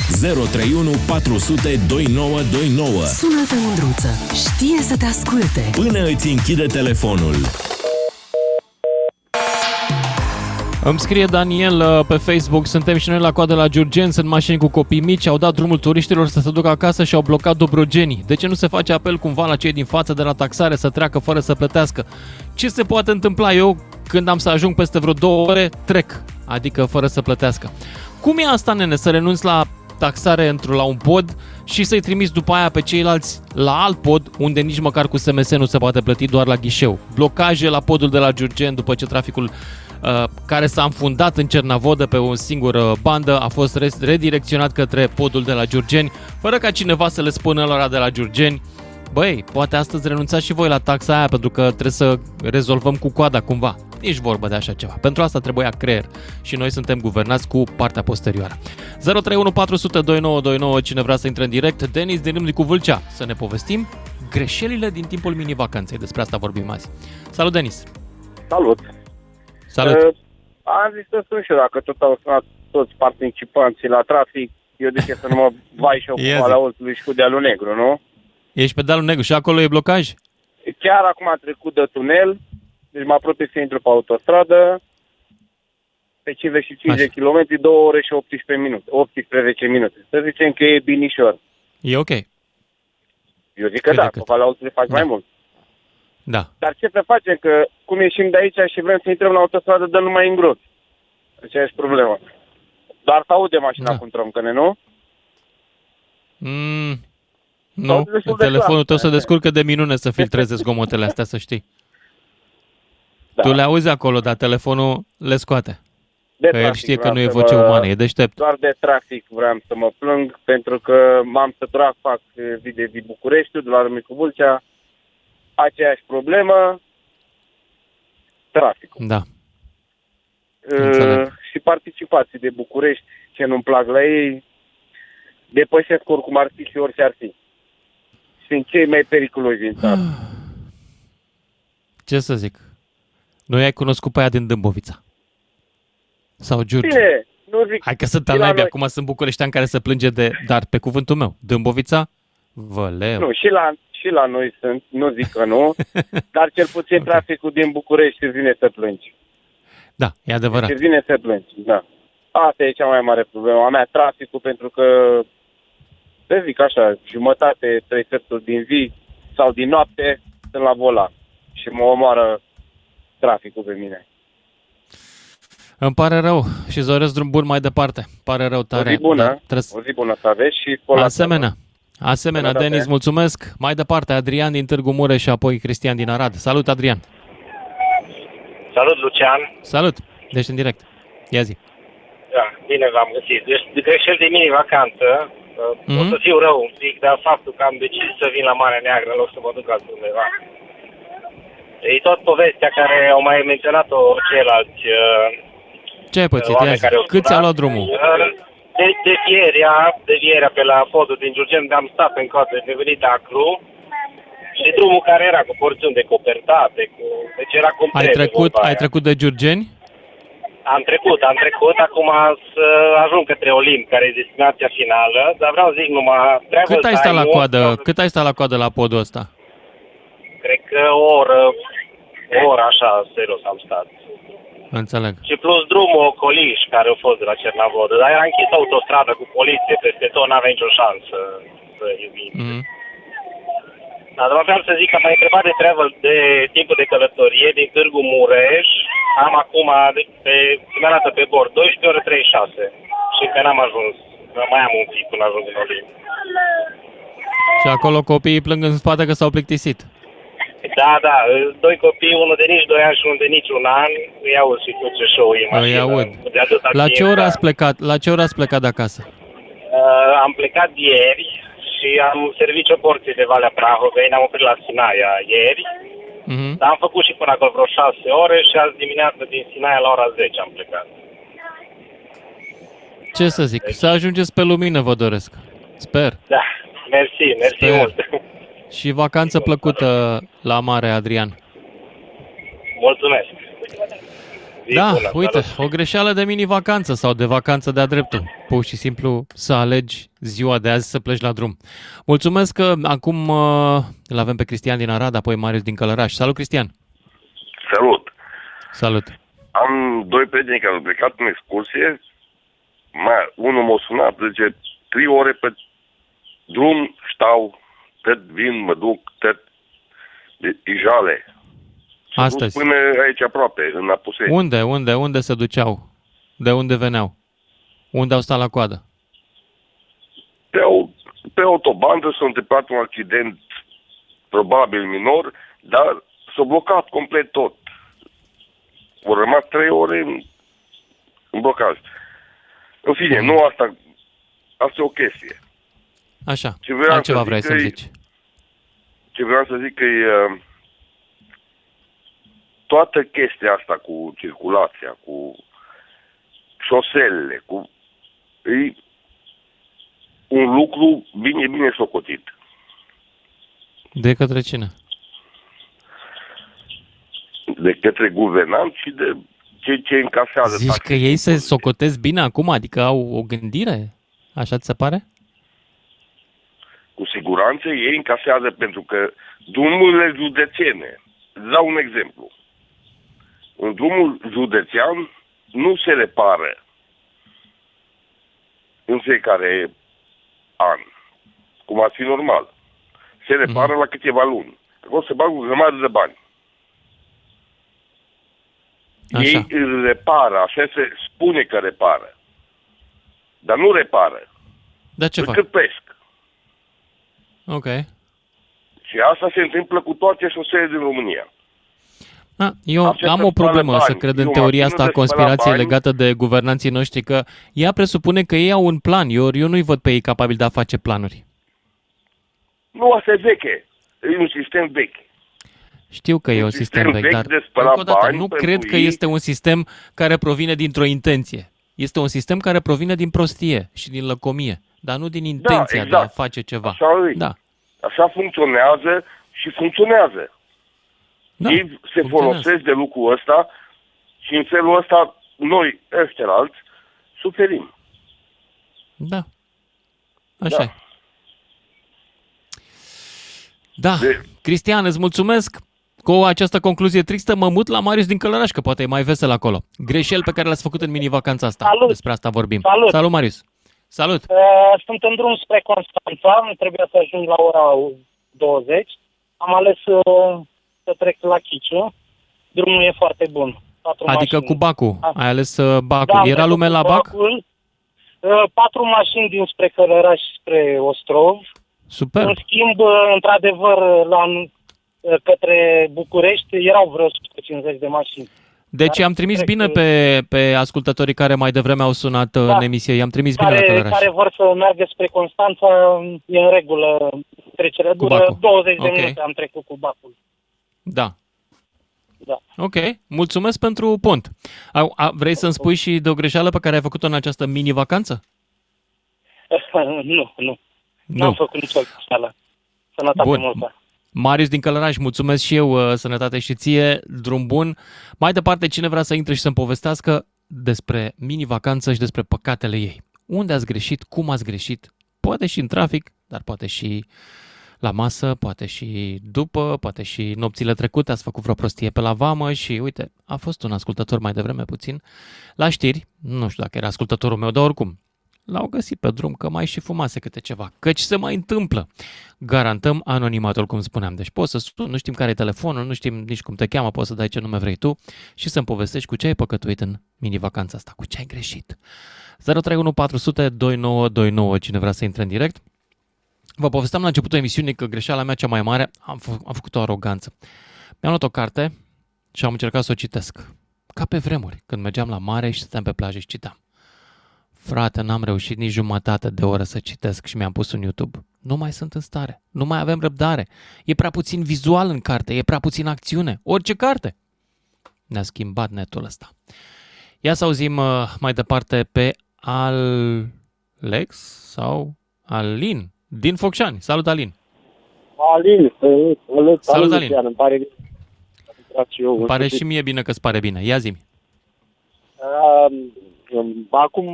zero trei unu patru sute douăzeci și nouă douăzeci și nouă. Sună-te, Mîndruță. Știe să te asculte. Până îți închide telefonul. Îmi scrie Daniel pe Facebook, suntem și noi la coadă la Giurgiu, sunt mașini cu copii mici, au dat drumul turiștilor să se ducă acasă și au blocat dobrogenii. De ce nu se face apel cumva la cei din față de la taxare să treacă fără să plătească? Ce se poate întâmpla? Eu, când am să ajung peste vreo două ore, trec, adică fără să plătească. Cum e asta, nene, să renunți la taxare într-un la un pod și să-i trimiți după aia pe ceilalți la alt pod, unde nici măcar cu S M S nu se poate plăti, doar la ghișeu. Blocaje la podul de la Giurgiu după ce traficul care s-a înfundat în Cernavodă pe o singură bandă, a fost redirecționat către podul de la Giurgiu, fără ca cineva să le spună lor de la Giurgiu: băi, poate astăzi renunțați și voi la taxa aia, pentru că trebuie să rezolvăm cu coada cumva. Nici vorbă de așa ceva. Pentru asta trebuia creier și noi suntem guvernați cu partea posterioară. zero trei unu patru sute douăzeci și nouă douăzeci și nouă, cine vrea să intre în direct. Denis din Râmnicu Vâlcea, să ne povestim greșelile din timpul minivacanței. Despre asta vorbim azi. Salut, Denis! Salut! Salut. Uh, am zis să sun și eu, dacă tot au sunat toți participanții la trafic, eu de ce să nu mă vai și eu cu Alauzului și cu dealul negru, nu? Ești pe dealul negru și acolo e blocaj? Chiar acum am trecut de tunel, deci mă apropie să intru pe autostradă, pe cincizeci și cinci așa de kilometri, două ore și optsprezece minute. Să zicem că e binișor. E ok. Eu zic că Crede da, că... cu Alauzului faci da. mai mult. Da. Dar ce să facem? Că cum ieșim de aici și vrem să intrăm la autostradă, dăm numai în grob. Aceea e problema. Dar să aude mașina da. cum trâncăne, nu? Mm, nu, telefonul tău se descurcă de minune să filtreze zgomotele astea, să știi. Da. Tu le auzi acolo, dar telefonul le scoate. De că el știe că nu e voce mă... umană, e deștept. Doar de trafic vreau să mă plâng, pentru că m-am săturat, fac video din Bucureștiul, de la Râmnicu Vâlcea, aceeași problemă, traficul. Da. E, și participații de București, ce nu-mi plac la ei, depășesc oricum ar fi și orice ar fi. Sunt cei mai periculoși din țară. Ce să zic? Noi ai cunoscut pe aia din Dâmbovița. Sau Giurgiu. Bine, nu zic. Hai că sunt al naibii, acum sunt bucureștean care se plânge de... Dar pe cuvântul meu, Dâmbovița, văleu. Nu, și la... Și la noi sunt, nu zic că nu, dar cel puțin okay. traficul din București îți vine să plângi. Da, e adevărat. Îți vine să plângi, da. Asta e cea mai mare problemă a mea, traficul, pentru că, să zic așa, jumătate, trei sferturi din zi sau din noapte sunt la volan și mă omoară traficul pe mine. Îmi pare rău și zoresc drum bun mai departe. Pare rău tare. O zi bună, o zi bună să aveți și... Asemenea. Asemenea, Denis, mulțumesc. Mai departe, Adrian din Târgu Mureș și apoi Cristian din Arad. Salut, Adrian! Salut, Lucian! Salut! Deci în direct. Ia zi. Da, bine v-am găsit. Deci, de greșeli de mini-vacanță, mm-hmm. o să fiu rău un pic, dar faptul că am decis să vin la Marea Neagră în loc să mă duc altundeva. E tot povestea care au mai menționat-o ceilalți. Ce ai pățit? Cât ți-a luat drumul? De, de, vierea, de vierea pe la podul din Giurgiu, am stat în coadă, ne venit acru și drumul care era cu porțiuni de copertate, cu, deci era complet. Ai trecut, ai trecut de Giurgiu? Am trecut, am trecut, acum să ajung către Olimp, care e destinația finală, dar vreau să zic numai... Cât ai stat la coadă, cât ai stat la coadă la podul ăsta? Cred că o oră, o oră așa, serios am stat. Înțeleg. Și plus drumul Ocoliș, care a fost de la Cernavodă, dar era închis autostradă cu poliție peste tot, n-avea nicio șansă să iubim. Mm-hmm. Da, dar vreau să zic că am mai întrebat de travel, de timpul de călătorie din Târgu Mureș. Am acum, pe, mi-a arată pe bord, douăsprezece ore treizeci și șase și că n-am ajuns. Mai am un pic până ajung în Olimp. Și acolo copiii plâng în spate că s-au plictisit. Da, da, doi copii, unul de nici doi ani și unul de nici un an, îi aud și duce show-ul în mașină. La ce oră ați plecat? La ce oră ați plecat de acasă? Uh, am plecat ieri și am servit o porție de Valea Prahovei, ne-am oprit la Sinaia ieri, uh-huh. Dar am făcut și până acolo vreo șase ore și azi dimineață din Sinaia la ora zece am plecat. Ce să zic, deci... să ajungeți pe lumină vă doresc, sper. Da, mersi, mersi sper. Mult. Și vacanță plăcută la mare, Adrian. Mulțumesc. Zi da, bună, uite, salut. O greșeală de mini-vacanță sau de vacanță de-a dreptul. Pur și simplu să alegi ziua de azi să pleci la drum. Mulțumesc că acum uh, îl avem pe Cristian din Arad, apoi Marius din Călăraș. Salut, Cristian! Salut! Salut! Am doi prieteni care au plecat în excursie. Unul m-a sunat, zice, trei ore pe drum stau... Tăt vin, mă duc, tăt Ijale. Astăzi. Până aici aproape, în Apuseni. Unde, unde, unde se duceau? De unde veneau? Unde au stat la coadă? Pe, o, pe autobandă s-a întâmplat un accident probabil minor, dar s-a blocat complet tot. Au rămas trei ore în, în blocaj. În fine, mm. nu asta, asta e o chestie. Așa, altceva vrei să zici. Ce vreau să zic că e, toată chestia asta cu circulația, cu șoselele, cu, e un lucru bine, bine socotit. De către cine? De către guvernant și de cei ce încasează. Zici că ei se socotesc bine acum? Adică au o gândire? Așa ți se pare? Cu siguranță ei încasează pentru că drumurile județene, dau un exemplu, în drumul județean nu se repară în fiecare an, cum ar fi normal. Se repară mm-hmm. la câteva luni. Acolo se bagă o grămadă de bani. Așa. Ei îl repară, așa se spune că repară. Dar nu repară. Dar ce fac? Ok. Și asta se întâmplă cu toate șoselele din România. A, eu Acestă am o problemă bani. Să cred eu în teoria asta a conspirației legată de guvernanții noștri, că ea presupune că ei au un plan, eu, eu nu-i văd pe ei capabili de a face planuri. Nu, asta e veche. E un sistem vechi. Știu că e, e un sistem, sistem vechi, vechi, dar încă o dată, nu cred că ei... este un sistem care provine dintr-o intenție. Este un sistem care provine din prostie și din lăcomie. Dar nu din intenția da, exact. De a face ceva. Așa, da. Așa funcționează și funcționează. Da, ei se funcționează. Folosesc de lucrul ăsta și în felul ăsta noi, ăștia alți, suferim. Da. Așa da. da. De... Cristian, îți mulțumesc. Cu această concluzie tristă mă mut la Marius din Călăraș, că poate e mai vesel acolo. Greșeli pe care le-ați făcut în mini-vacanța asta. Salut. Despre asta vorbim. Salut, Salut Marius. Salut! Uh, sunt în drum spre Constanța, îmi trebuia să ajung la ora douăzeci. Am ales uh, să trec la Chiciu. Drumul e foarte bun. Adică mașini. Cu Bacu. Ah. Ai ales uh, Bacu. Da, era lume la Bac? Uh, patru mașini dinspre Călăraș spre Ostrov. Super! În schimb, uh, într-adevăr, la, uh, către București erau vreo o sută cincizeci de mașini. Deci am trimis bine pe, pe ascultătorii care mai devreme au sunat da. În emisie, i-am trimis care, bine la Călăraș. Care vor să meargă spre Constanța, e în regulă trecerea, dură douăzeci okay. de minute am trecut cu Bacul. Da. Da. Ok, mulțumesc pentru pont. A, a, vrei să-mi spui și de o greșeală pe care ai făcut-o în această mini-vacanță? Nu, nu. Nu am făcut nicio greșeală. Sănătate multă. Marius din Călăraș, mulțumesc și eu, sănătate și ție, drum bun. Mai departe, cine vrea să intre și să-mi povestească despre mini-vacanță și despre păcatele ei. Unde ați greșit, cum ați greșit, poate și în trafic, dar poate și la masă, poate și după, poate și nopțile trecute ați făcut vreo prostie pe la vamă și uite, a fost un ascultător mai devreme puțin la știri, nu știu dacă era ascultătorul meu, dar oricum. l-au găsit pe drum, că mai și fumase câte ceva. Căci se mai întâmplă. Garantăm anonimatul, cum spuneam. Deci poți să suni, nu știm care e telefonul, nu știm nici cum te cheamă, poți să dai ce nume vrei tu și să-mi povestești cu ce ai păcătuit în mini-vacanța asta, cu ce ai greșit. zero trei unu patru sute douăzeci și nouă douăzeci și nouă, cine vrea să intre în direct. Vă povesteam la începutul emisiunii că greșeala mea cea mai mare, am, f- am făcut o aroganță. Mi-am luat o carte și am încercat să o citesc. Ca pe vremuri, când mergeam la mare și stăteam pe plajă și citeam. Frate, n-am reușit nici jumătate de oră să citesc și mi-am pus un YouTube. Nu mai sunt în stare, nu mai avem răbdare. E prea puțin vizual în carte, e prea puțin acțiune, orice carte. Ne-a schimbat netul ăsta. Ia să auzim uh, mai departe pe Alex sau Alin din Focșani. Salut, Alin! Alin, salut, salut, salut Alin! Îmi pare, îmi pare și mie bine că îți pare bine. Ia zi-mi! Um... Acum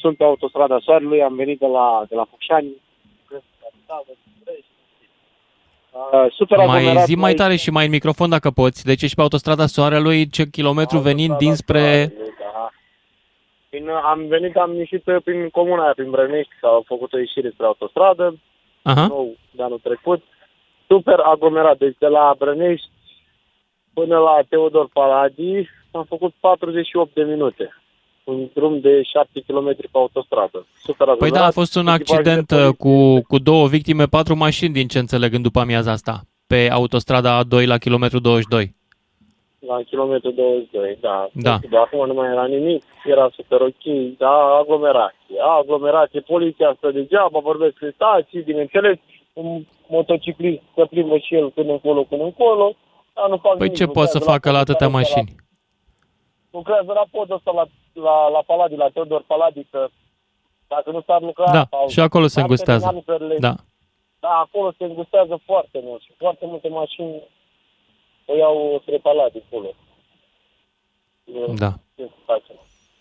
sunt pe autostrada Soarelui, am venit de la, de la Focșani. Mai zi mai tare și mai în microfon dacă poți. Deci ești pe autostrada Soarelui, ce kilometru venind dinspre... Da. Am venit, am ieșit prin comuna aia, prin Brănești, s-a făcut o ieșire spre autostradă, aha, nou de anul trecut. Super aglomerat, deci de la Brănești până la Teodor Paladi. Am făcut patruzeci și opt de minute, un drum de șapte kilometri pe autostradă. Super păi da, a fost un accident cu, cu două victime, patru mașini, din ce înțeleg în după amiaza asta, pe autostrada A doi la kilometru douăzeci și doi. La kilometru douăzeci și doi, da. Da. De acum nu mai era nimic, era super ok, da, aglomerație. Aglomerație, poliția stă degeaba, vorbesc cu stații, bineînțeles, un motociclist se plimbă și el până încolo, până încolo. Dar nu fac păi nimic, ce poate să facă la atâtea mașini? Lucrează la podul ăsta la, la, la Paladi, la Teodor Paladi, că dacă nu s-ar lucra... Da, și acolo se îngustează. Da. Da, acolo se îngustează foarte mult și foarte multe mașini o iau spre Paladi, acolo. Da. Ce să facem?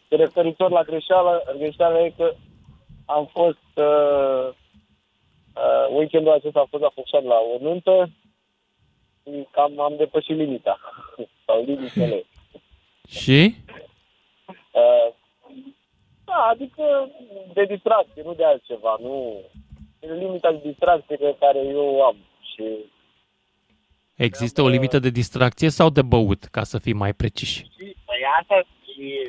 De referitor la greșeală, greșeala e că am fost... Uh, uh, weekendul acesta am fost la Focșani la o nuntă și cam am depășit limita. Sau limitele. Și? Uh, da, adică de distracție, nu de altceva, nu... E limita de distracție pe care eu am și... Există o limită de distracție sau de băut, ca să fii mai preciși? Păi asta,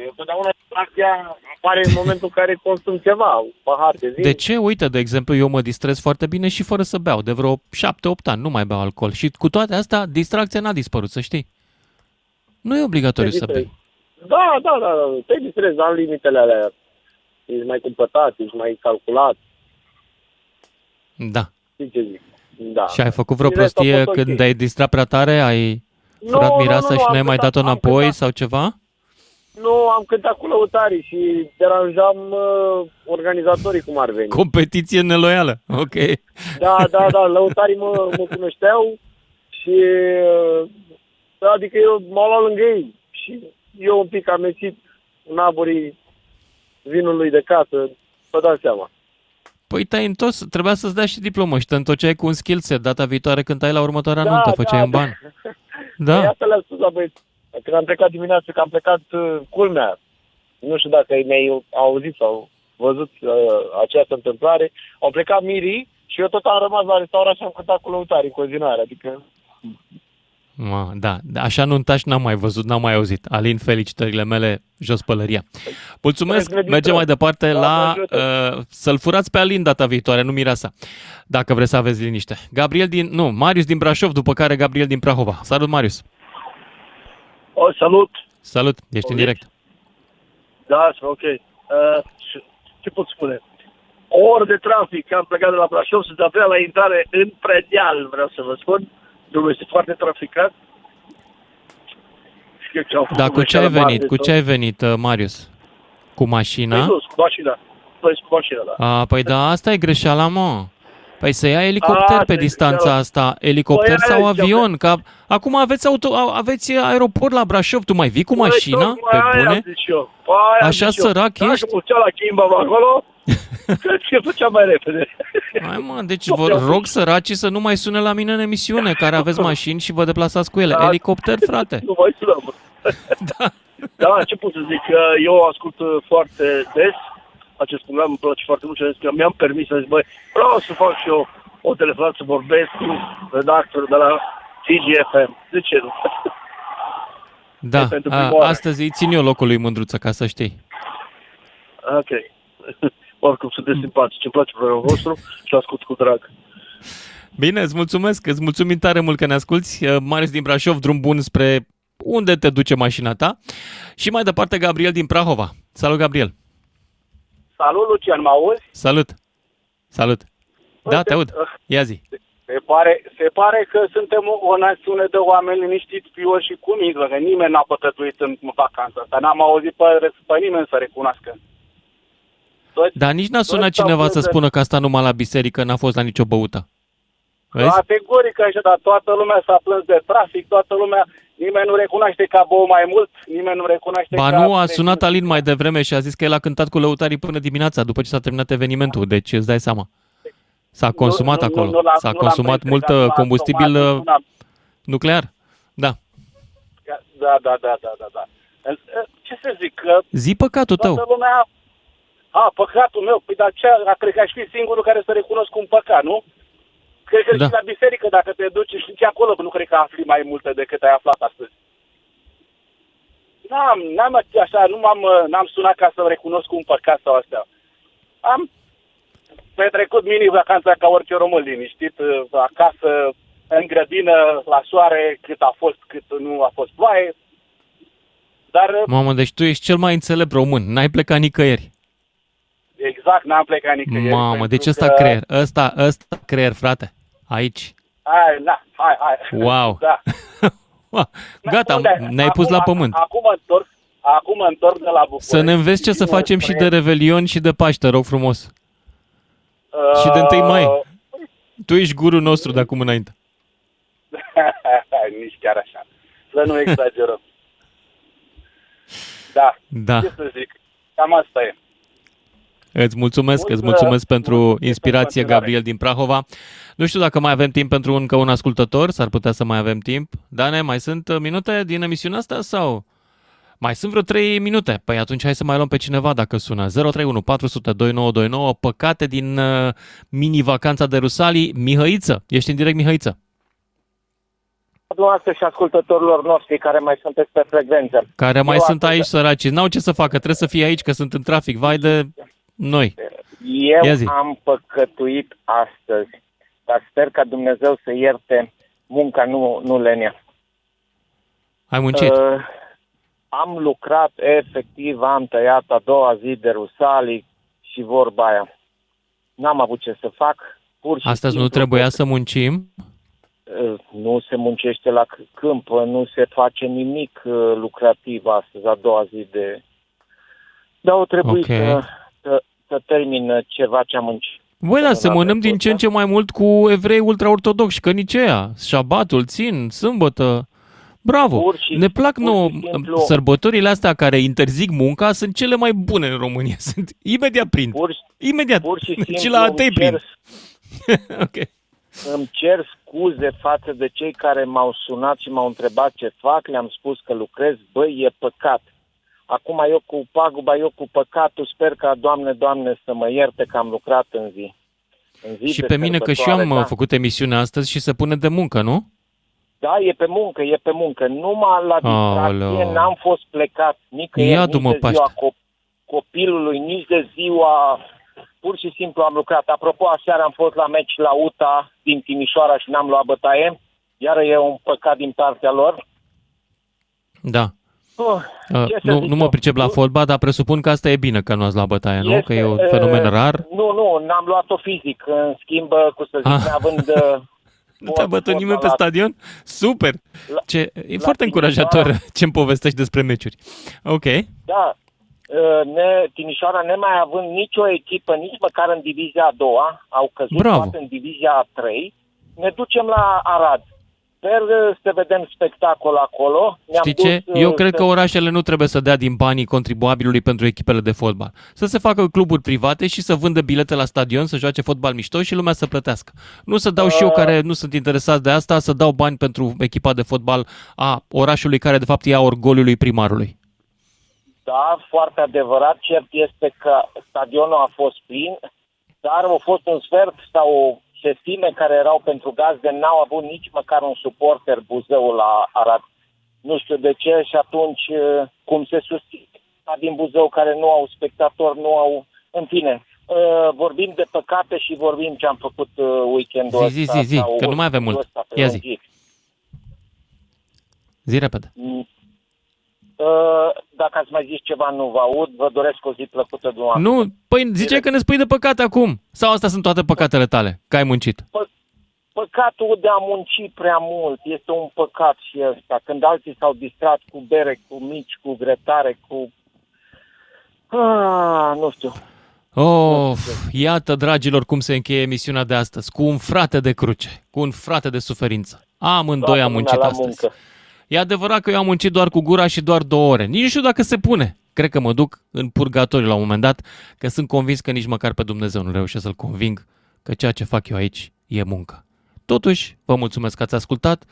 întotdeauna distracția apare în momentul în care consum ceva, pahar de zi. De ce? Uite, de exemplu, eu mă distrez foarte bine și fără să beau, de vreo șapte opt ani nu mai beau alcool și cu toate astea, distracția n-a dispărut, să știi. Nu e obligatoriu să bei. Da, da, da, da. Te distrezi, dar limitele alea. Ești mai cumpătat, ești mai calculat. Da. Știi ce zic? Da. Și ai făcut vreo prostie când okay. Ai distrat prea tare? Ai furat no, mireasa no, no, și n-ai mai dat-o înapoi cântat, sau ceva? Nu, am cântat cu lăutarii și deranjam uh, organizatorii cum ar veni. Competiție neloială, ok. Da, da, da, lăutarii mă, mă cunoșteau și... Uh, Adică eu m-au luat lângă ei și eu un pic am ieșit în aburii vinului de casă, vă dați seama. Păi te-ai întors, trebuia să-ți dea și diplomă și te întorceai cu un skill set data viitoare când ai la următoarea da, nuntă, făceai da, în bani. Da, da. Asta le-am spus la băieți, când am plecat dimineața, că am plecat uh, culmea, nu știu dacă mi-ai auzit sau văzut uh, această întâmplare, au plecat mirii și eu tot am rămas la restaurant și am cântat cu lăutarii în continuare, adică... Ma, da, așa nuntaș n-am mai văzut, n-am mai auzit. Alin, felicitările mele, jos pălăria. Mulțumesc, mergem mai departe la uh, să-l furați pe Alin data viitoare, nu mireasa, dacă vreți să aveți liniște. Gabriel din, nu, Marius din Brașov, după care Gabriel din Prahova. Salut, Marius! O, salut! Salut, ești o, în direct. Da, ok. Uh, ce pot spune? O oră de trafic, am plecat de la Brașov, sunt avea la intrare în predeal, vreau să vă spun. Drumul este foarte traficat. Dar cu ce ai venit? Cu ce ai venit, Marius? Cu mașina? Păi nu, cu mașina. Păi cu mașina, da. A, păi da, asta e greșeala, mă. Păi să ia elicopter a, pe distanța a... asta. Elicopter păi, sau avion? Ca... Acum aveți, auto... aveți aeroport la Brașov. Tu mai vii cu mașina? Păi, pe bune? Păi, așa sărac ești? Dacă putea la Chimbam acolo... Cred că făcea mai repede. Hai mă, deci vă rog săracii să nu mai sune la mine în emisiune, care aveți mașini și vă deplasați cu ele. Da, elicopter, frate. Nu mai sunăm. Da. Da, ce pot să zic? Eu ascult foarte des acest program, îmi place foarte mult și am zis că mi-am permis să zic, băi, vreau să fac și eu o telefonată să vorbesc cu redactorul de la Digi F M. De ce nu? Da, a, astăzi îi țin eu locul lui Mîndruță, ca să știi. Ok. Oricum, sunteți simpatici, îmi place programul vostru și ascult cu drag. Bine, îți mulțumesc, îți mulțumim tare mult că ne asculți. Marius din Brașov, drum bun spre unde te duce mașina ta. Și mai departe, Gabriel din Prahova. Salut, Gabriel! Salut, Lucian, mă auzi? Salut! Salut! Uite, da, te aud. Ia zi! Se pare, se pare că suntem o națiune de oameni liniștiți, pioși și cuminți, că nimeni n-a pătătuit în vacanța asta. N-am auzit pe, pe nimeni să recunoască. Toți, Dar nici n-a sunat cineva să spună că asta numai la biserică, n-a fost la nicio băută. Categoric așa, dar toată lumea s-a plâns de trafic, toată lumea, nimeni nu recunoaște că a băut mai mult, nimeni nu recunoaște ba că... Ba nu, a sunat Alin mai devreme și a zis că el a cântat cu lăutarii până dimineața, după ce s-a terminat evenimentul, deci îți dai seama. S-a consumat nu, acolo, nu, nu, nu, s-a nu consumat mult combustibil automat, nuclear, da. Da, da, da, da, da, da. Ce să zic? Că Zi păcatul toată tău. Lumea... A, păcatul meu, păi dar ce, cred că aș fi singurul care să recunosc un păcat, nu? Cred că da. Și la biserică, dacă te duci și nici acolo, nu cred că afli mai multe decât ai aflat astăzi. N-am, n-am așa, nu m-am, n-am sunat ca să recunosc un păcat sau astea. Am petrecut mini-vacanța ca orice român liniștit, acasă, în grădină, la soare, cât a fost, cât nu a fost ploaie. Dar... Mamă, deci tu ești cel mai înțelept român, n-ai plecat nicăieri. Exact, n-am plecat nicăieri. Mamă, deci ăsta că... creier, ăsta, ăsta creier, frate, aici. Hai, na, hai, hai. Wow. Da. Gata, Unde? ne-ai acum, pus la pământ. Acum mă întorc, acum mă întorc de la București. Să ne înveți ce să facem spre... și de Revelion și de Paște, rog frumos. Uh... Și de întâi mai. Tu ești gurul nostru de acum înainte. Nici chiar așa. Să nu exagerăm. Da, da, ce să zic, cam asta e. Îți mulțumesc, Mult, îți mulțumesc pentru inspirație, Gabriel din Prahova. Nu știu dacă mai avem timp pentru încă un ascultător, s-ar putea să mai avem timp. Dane, mai sunt minute din emisiunea asta sau? Mai sunt vreo trei minute. Păi atunci hai să mai luăm pe cineva dacă sună. zero trei unu patru zero zero doi nouă doi nouă, păcate din uh, mini-vacanța de Rusalii. Mihăiță, ești în direct, Mihăiță. Dumneavoastră și ascultătorilor noștri care mai sunteți pe frecvență. Care mai Eu sunt aici, săraci. N-au ce să facă, trebuie să fie aici că sunt în trafic. Vai de... Noi. Eu am păcătuit astăzi, dar sper ca Dumnezeu să ierte, munca nu, nu lenea. Ai muncit? Uh, am lucrat, efectiv, am tăiat a doua zi de Rusalii și vorba aia. N-am avut ce să fac. Pur și astăzi nu trebuia că... să muncim? Uh, nu se muncește la câmp, nu se face nimic uh, lucrativ astăzi, a doua zi de... Dar o trebuie okay. să... Să, să termin ceva ce am muncit. Băi, dar semănăm din ce în ce mai mult cu evrei ultraortodoxi, că nici aia, șabatul, țin, sâmbătă. Bravo! Și, ne plac nouă. Sărbătorile astea care interzic munca sunt cele mai bune în România. Sunt imediat prind. Pur, Imediat. Pur și simplu, și la atei prind. Okay. Îmi cer scuze față de cei care m-au sunat și m-au întrebat ce fac. Le-am spus că lucrez. Băi, e păcat. Acum eu cu paguba, eu cu păcatul, sper ca, Doamne, Doamne, să mă ierte că am lucrat în zi. În zi și pe mine, că și eu am da? făcut emisiunea astăzi și se pune de muncă, nu? Da, e pe muncă, e pe muncă. Numai la distracție n-am fost plecat nicăieri, nici de Paște. ziua cop- copilului, nici de ziua... Pur și simplu am lucrat. Apropo, aseară am fost la meci la U T A din Timișoara și n-am luat bătaie. Iar e un păcat din partea lor. Da. Uh, nu, nu mă pricep la fotbal, dar presupun că asta e bine că nu ați luat bătaie, nu? Este, că e un fenomen rar? Nu, nu, n-am luat-o fizic. În schimb, cum să zic, ah. având... Nu te-a bătut nimeni pe stadion? Super! La, Ce, e foarte încurajator Timișoara... ce-mi povestești despre meciuri. Ok. Da. Ne, Timișoara, nemai având nicio echipă, nici măcar în divizia a doua, au căzut Bravo. în divizia a trei, ne ducem la Arad. Sper să vedem spectacol acolo. Ne-am Știi dus, ce? Eu uh, cred să... că orașele nu trebuie să dea din banii contribuabilului pentru echipele de fotbal. Să se facă cluburi private și să vândă bilete la stadion, să joace fotbal mișto și lumea să plătească. Nu să dau uh... și eu care nu sunt interesat de asta, să dau bani pentru echipa de fotbal a orașului care de fapt e a orgoliului primarului. Da, foarte adevărat. Cert este că stadionul a fost plin, dar a fost un sfert sau sesime care erau pentru gazde, n-au avut nici măcar un suporter Buzăul la Arad. Nu știu de ce și atunci cum se susține din Buzău care nu au spectatori, nu au... În fine, vorbim de păcate și vorbim ce am făcut weekendul zi, ăsta. Zi, zi, zi, că nu mai avem mult. Ia zi. Zi repede. Dacă ați mai zis ceva, nu vă aud. Vă doresc o zi plăcută dumneavoastră. Nu, păi ziceai că ne spui de păcate acum. Sau astea sunt toate păcatele tale, că ai muncit? Pă- păcatul de a munci prea mult este un păcat și ăsta. Când alții s-au distrat cu bere, cu mici, cu gretare, cu... Ah, nu știu. Oh, iată, dragilor, cum se încheie emisiunea de astăzi. Cu un frate de cruce, cu un frate de suferință. Amândoi am muncit astăzi. Muncă. E adevărat că eu am muncit doar cu gura și doar două ore. Nici nu știu dacă se pune. Cred că mă duc în purgatoriu la un moment dat, că sunt convins că nici măcar pe Dumnezeu nu reușesc să-L conving că ceea ce fac eu aici e muncă. Totuși, vă mulțumesc că ați ascultat.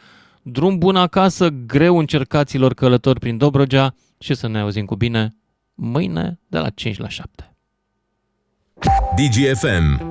Drum bun acasă, greu încercaților călători prin Dobrogea și să ne auzim cu bine mâine de la cinci la șapte. Digi F M.